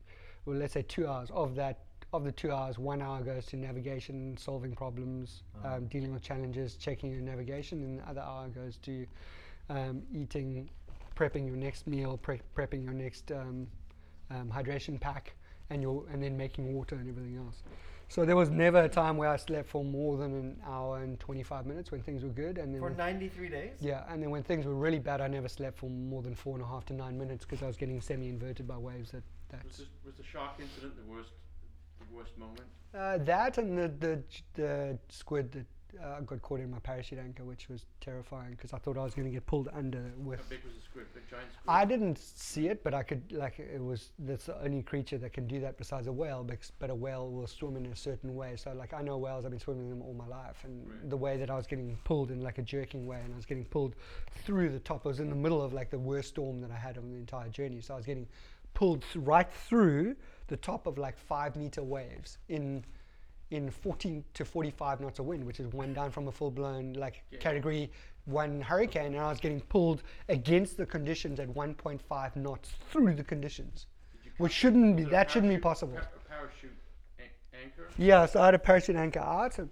well, let's say two hours, of that, of the two hours, one hour goes to navigation, solving problems, oh. um, dealing with challenges, checking your navigation, and the other hour goes to um, eating, prepping your next meal, pre- prepping your next um, um, hydration pack, and your, and then making water and everything else. So there was never a time where I slept for more than an hour and twenty-five minutes when things were good. And then for ninety-three days? Yeah, and then when things were really bad, I never slept for more than four and a half to nine minutes because I was getting semi-inverted by waves. That, that was, this, was the shark incident the worst the worst moment? Uh, that and the, the, the squid that uh, got caught in my parachute anchor, which was terrifying because I thought I was going to get pulled under with... How big was the squid? Big giant squid? I didn't see it, but I could, like, it was, that's the only creature that can do that besides a whale, because, but a whale will swim in a certain way. So, like, I know whales, I've been swimming them all my life, and right. the way that I was getting pulled in, like, a jerking way, and I was getting pulled through the top. I was in the middle of, like, the worst storm that I had on the entire journey. So I was getting pulled th- right through the top of, like, five-meter waves in... in fourteen to forty-five knots of wind, which is one down from a full-blown like yeah. category one hurricane, and I was getting pulled against the conditions at one point five knots through the conditions, which shouldn't be, that shouldn't be possible. Pa- a parachute an- anchor? Yeah, so I had a parachute anchor out, and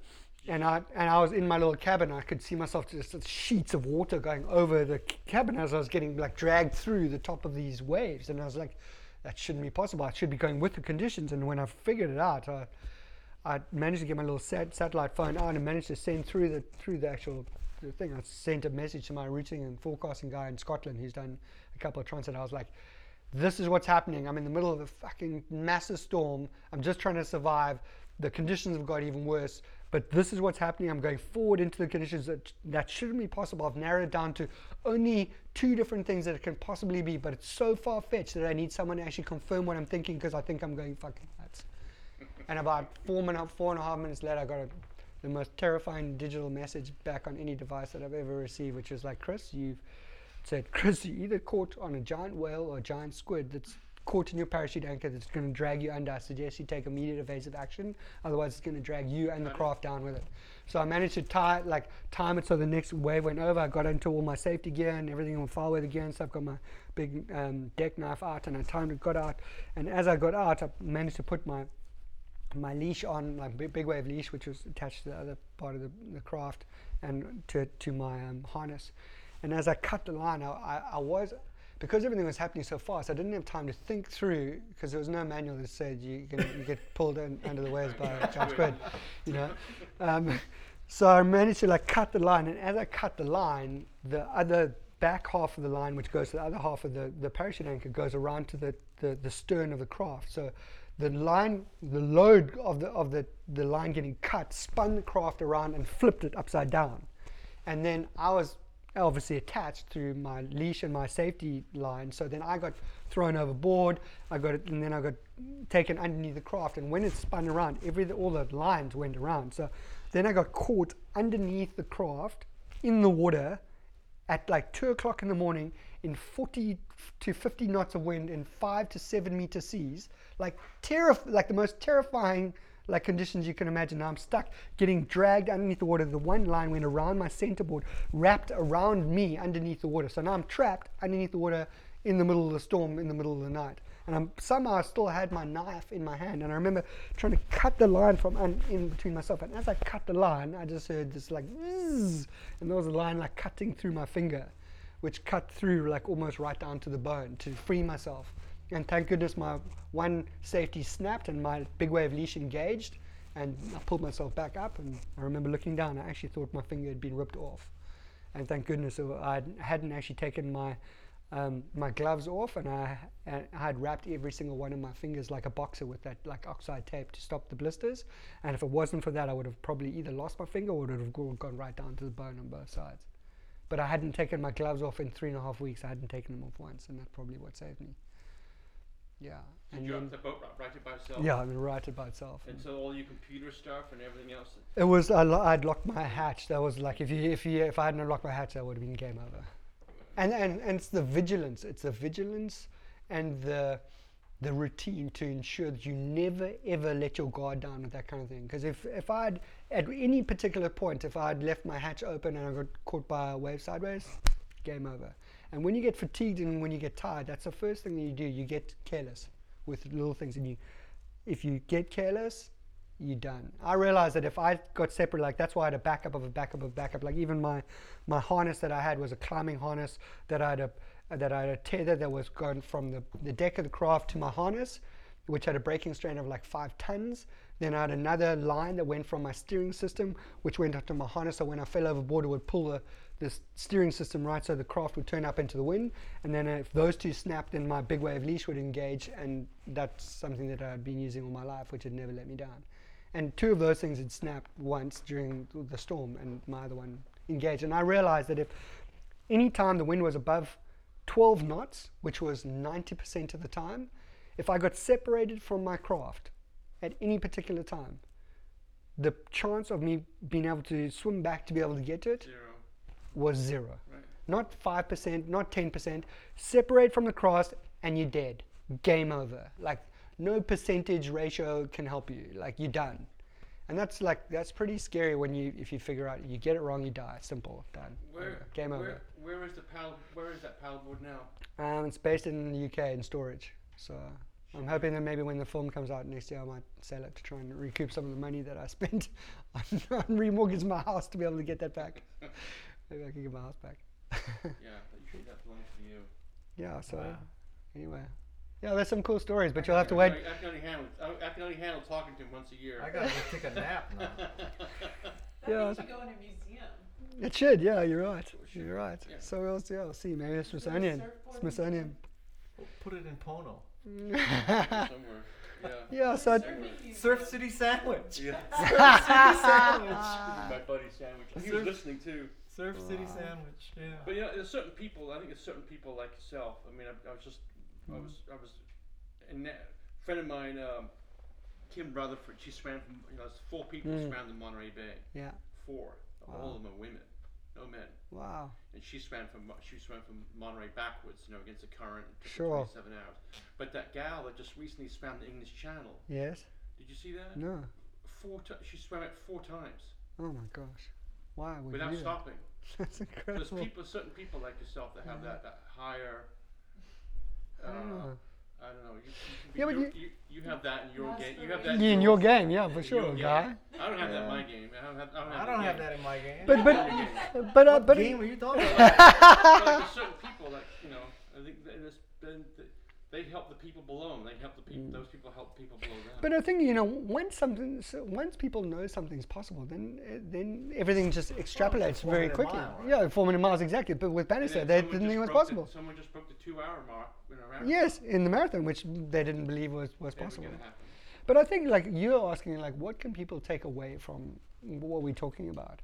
And I and I was in my little cabin. I could see myself just sheets of water going over the cabin as I was getting like dragged through the top of these waves. And I was like, that shouldn't be possible. I should be going with the conditions. And when I figured it out, I, I managed to get my little sat- satellite phone out and managed to send through the through the actual the thing. I sent a message to my routing and forecasting guy in Scotland. He's done a couple of transits. I was like, this is what's happening. I'm in the middle of a fucking massive storm. I'm just trying to survive. The conditions have got even worse. But this is what's happening. I'm going forward into the conditions that that shouldn't be possible. I've narrowed it down to only two different things that it can possibly be, but it's so far-fetched that I need someone to actually confirm what I'm thinking, because I think I'm going fucking nuts. And about four minute, four and a half minutes later, I got a, the most terrifying digital message back on any device that I've ever received, which is like, Chris, you've said, Chris, you either caught on a giant whale or a giant squid that's caught in your parachute anchor that's going to drag you under. I suggest you take immediate evasive action, otherwise it's going to drag you and the craft down with it. So I managed to tie it, like time it so the next wave went over. I got into all my safety gear and everything on fire with again, so I've got my big um, deck knife out and I timed it, got out, and as I got out I managed to put my my leash on, my big, big wave leash, which was attached to the other part of the, the craft and to, to my um, harness. And as I cut the line, I, I, I was because everything was happening so fast, I didn't have time to think through, because there was no manual that said you, can, you get pulled in, under the waves by a giant squid, you know. Um, so I managed to like cut the line, and as I cut the line, the other back half of the line, which goes to the other half of the, the parachute anchor, goes around to the, the, the stern of the craft. So the line, the load of the of the, the line getting cut, spun the craft around and flipped it upside down. And then I was obviously attached through my leash and my safety line, so then I got thrown overboard. I got it, and then I got taken underneath the craft. And when it spun around, every all the lines went around. So then I got caught underneath the craft in the water at like two o'clock in the morning in forty to fifty knots of wind in five to seven meter seas, like terrif- like the most terrifying. Like conditions you can imagine. Now I'm stuck getting dragged underneath the water. The one line went around my centerboard, wrapped around me underneath the water. So now I'm trapped underneath the water in the middle of the storm, in the middle of the night. And I'm somehow I still had my knife in my hand. And I remember trying to cut the line from un- in between myself. And as I cut the line, I just heard this like, and there was a line like cutting through my finger, which cut through like almost right down to the bone to free myself. And thank goodness my one safety snapped and my big wave leash engaged, and I pulled myself back up. And I remember looking down, I actually thought my finger had been ripped off. And thank goodness I hadn't actually taken my um, my gloves off, and I, I had wrapped every single one of my fingers like a boxer with that like oxide tape to stop the blisters. And if it wasn't for that, I would have probably either lost my finger or it would have gone right down to the bone on both sides. But I hadn't taken my gloves off in three and a half weeks. I hadn't taken them off once, and that's probably what saved me. Yeah. And you then, the boat right it by itself? Yeah, I mean, right it by itself. And, and so all your computer stuff and everything else? It was, I lo- I'd locked my hatch. That was like, if you, if you, if I hadn't locked my hatch, that would have been game over. And, and, and it's the vigilance. It's the vigilance and the the routine to ensure that you never, ever let your guard down with that kind of thing. Because if, if I'd, at any particular point, if I'd left my hatch open and I got caught by a wave sideways, game over. And when you get fatigued and when you get tired, that's the first thing that you do. You get careless with little things. And you, if you get careless, you're done. I realized that if I got separate, like that's why I had a backup of a backup of a backup. Like even my, my harness that I had was a climbing harness that I had a, that I had a tether that was going from the, the deck of the craft to my harness, which had a braking strain of like five tons. Then I had another line that went from my steering system, which went up to my harness. So when I fell overboard, it would pull the, the steering system right so the craft would turn up into the wind. And then if those two snapped, then my big wave leash would engage. And that's something that I'd been using all my life, which had never let me down. And two of those things had snapped once during the storm, and my other one engaged. And I realized that if any time the wind was above twelve knots, which was ninety percent of the time, if I got separated from my craft at any particular time, the chance of me being able to swim back to be able to get to it zero. was zero. Right. Not five percent, not ten percent. Separate from the craft and you're dead. Game over. Like no percentage ratio can help you. Like you're done. And that's like that's pretty scary when you if you figure out you get it wrong, you die. Simple, done. Where, over. Game where, over. Where is the paddle, where is that paddleboard now? Um, it's based in the U K in storage. So I'm hoping that maybe when the film comes out next year, I might sell it to try and recoup some of the money that I spent on remortgage my house to be able to get that back. Maybe I can get my house back. Yeah, but usually that belongs to you. Yeah, so wow. Anyway. Yeah, there's some cool stories, but I you'll have to wait. I can, only handle, I can only handle talking to him once a year. I gotta take a nap now. That yeah, means you go in a museum. It should, yeah, you're right. You're right. Yeah. So we'll see, I'll see. Maybe it's Smithsonian. Smithsonian. We'll put it in Pono. Somewhere. Yeah. Yeah, so Surf City Sandwich. Yeah. Surf City Sandwich. My buddy's sandwich. He was listening too. Surf wow. City Sandwich. Yeah. But you know, there's certain people, I think there's certain people like yourself. I mean, I, I was just I was, I was, and a friend of mine, um, Kim Rutherford, she swam from, you know, four people mm. swam to Monterey Bay. Yeah. Four. Wow. All of them are women, no men. Wow. And she swam from, she swam from Monterey backwards, you know, against the current. Sure. twenty-seven hours. But that gal that just recently swam the English Channel. Yes. Did you see that? No. Four times. She swam it four times. Oh my gosh. Why would Without you? Without stopping. That's incredible. There's people, certain people like yourself that have yeah. that, that higher. Uh, I don't know. I don't know. You, you, yeah, but you, you, you have that in your game. You have that in, in your, your game, yeah, for sure, Guy. I don't have yeah. that in my game. I don't have, I don't have, I don't have that in my game. But but but, but uh, what but game are you talking about? Like, like certain people that you know, I think there's been. Th- They help the people below them. They help the people. Mm. Those people help people below them. But I think you know, once something, so once people know something's possible, then uh, then everything just extrapolates well, very quickly. Mile, right? Yeah, four minute miles exactly. But with Bannister, they didn't think it was possible. The, someone just broke the two-hour mark in a marathon. Yes, in the marathon, which they didn't believe was was Never possible. But I think like you're asking, like, what can people take away from what we're talking about?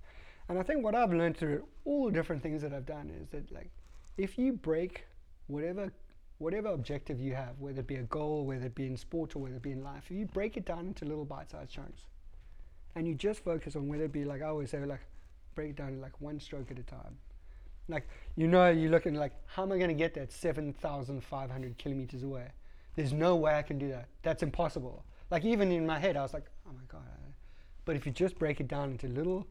And I think what I've learned through all the different things that I've done is that like, if you break whatever. Whatever objective you have, whether it be a goal, whether it be in sport or whether it be in life, if you break it down into little bite-sized chunks and you just focus on whether it be, like I always say, like break it down like one stroke at a time. Like, you know, you're looking like, how am I going to get that seven thousand five hundred kilometers away? There's no way I can do that. That's impossible. Like even in my head, I was like, oh my God. But if you just break it down into little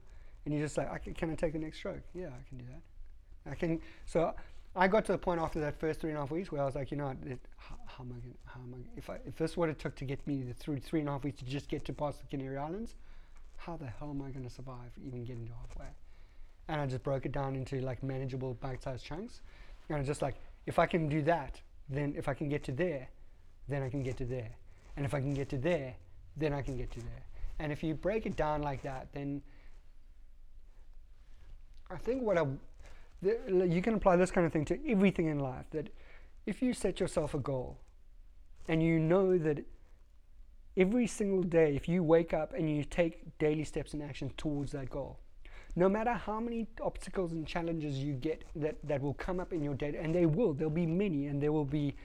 and you're just like, I can, can I take the next stroke? Yeah, I can do that. I can, so. I got to the point after that first three and a half weeks where I was like, you know, it, how, how am I gonna, how am I, if I, if this is what it took to get me the through three and a half weeks to just get to past the Canary Islands, how the hell am I going to survive even getting to halfway? And I just broke it down into like manageable bite-sized chunks. And I was just like, if I can do that, then if I can get to there, then I can get to there. And if I can get to there, then I can get to there. And if you break it down like that, then I think what I, The, you can apply this kind of thing to everything in life, that if you set yourself a goal and you know that every single day, if you wake up and you take daily steps and actions towards that goal, no matter how many obstacles and challenges you get that, that will come up in your day, and they will, there'll be many and there will be,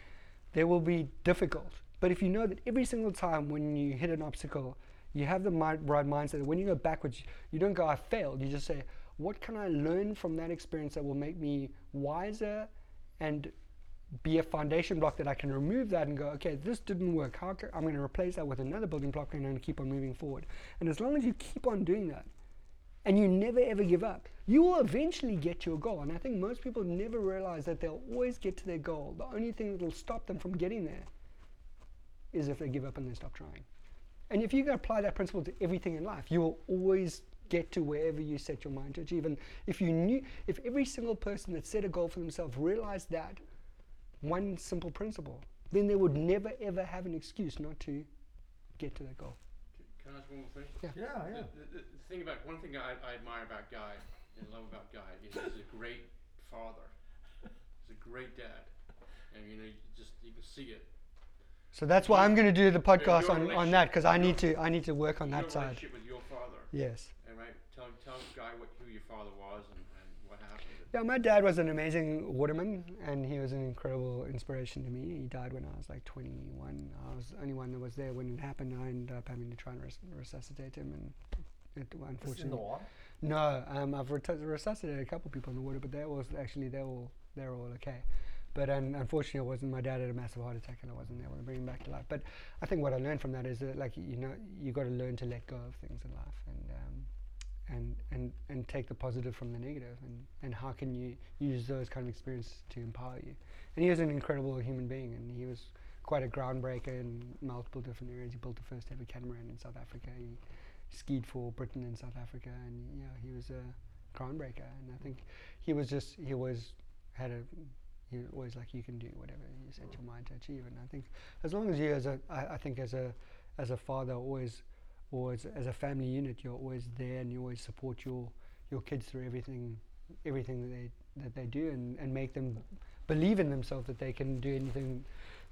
there will be difficult. But if you know that every single time when you hit an obstacle, you have the mind, right mindset that when you go backwards, you don't go, I failed, you just say, what can I learn from that experience that will make me wiser and be a foundation block that I can remove that and go, okay, this didn't work. How can, I'm going to replace that with another building block and I'm going to keep on moving forward. And as long as you keep on doing that and you never ever give up, you will eventually get your goal. And I think most people never realize that they'll always get to their goal. The only thing that will stop them from getting there is if they give up and they stop trying. And if you can apply that principle to everything in life, you will always get to wherever you set your mind to achieve. And if you knew, if every single person that set a goal for themselves realized that one simple principle, then they would never ever have an excuse not to get to that goal. Can I ask one more thing? Yeah, yeah. yeah. The, the, the thing about one thing I, I admire about Guy and love about Guy is he's a great father. He's a great dad, and you know, you just you can see it. So that's why I'm going to do the podcast on, on that because I need to I need to work on your that side. With your father. Yes. And right, tell tell Guy what, who your father was and, and what happened. Yeah, my dad was an amazing waterman, and he was an incredible inspiration to me. He died when I was like twenty-one. I was the only one that was there when it happened. I ended up having to try and res- resuscitate him, and it unfortunately. Was in the water? No, um, I've ret- resuscitated a couple people in the water, but they was actually they all they're all okay. But un- unfortunately, it wasn't. My dad had a massive heart attack, and I wasn't able to bring him back to life. But I think what I learned from that is that, like you know, you got to learn to let go of things in life, and um, and and and take the positive from the negative, and, and how can you use those kind of experiences to empower you? And he was an incredible human being, and he was quite a groundbreaker in multiple different areas. He built the first ever catamaran in South Africa. He skied for Britain and South Africa, and yeah, he was a groundbreaker. And I think he was just, he always had a, he was always like, you can do whatever you set your mind to achieve. And I think as long as you, as a, I, I think as a, as a father, always, or as, as a family unit, you're always there and you always support your, your kids through everything, everything that they that they do, and, and make them believe in themselves that they can do anything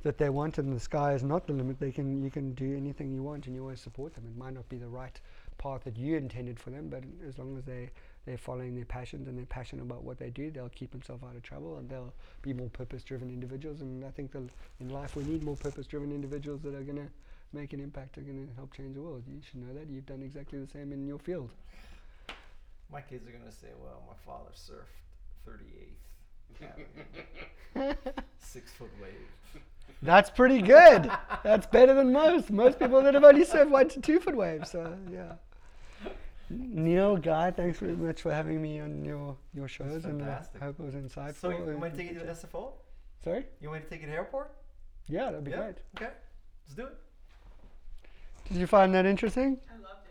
that they want, and the sky is not the limit. They can, you can do anything you want, and you always support them. It might not be the right path that you intended for them, but as long as they, they're following their passions and they're passionate about what they do, they'll keep themselves out of trouble, and they'll be more purpose-driven individuals. And I think that in life we need more purpose-driven individuals that are going to make an impact, are going to help change the world. You should know that. You've done exactly the same in your field. My kids are going to say, well, my father surfed thirty-eighth Avenue, six-foot wave. That's pretty good. That's better than most. Most people that have only surfed one to two-foot waves. So, yeah. Neil, Guy, thanks very much for having me on your, your shows. And I hope it was insightful. So you want to take it to the S F O? Sorry? You want me to take it to the airport? Yeah, that'd be yeah? great. Okay, let's do it. Did you find that interesting? I loved it.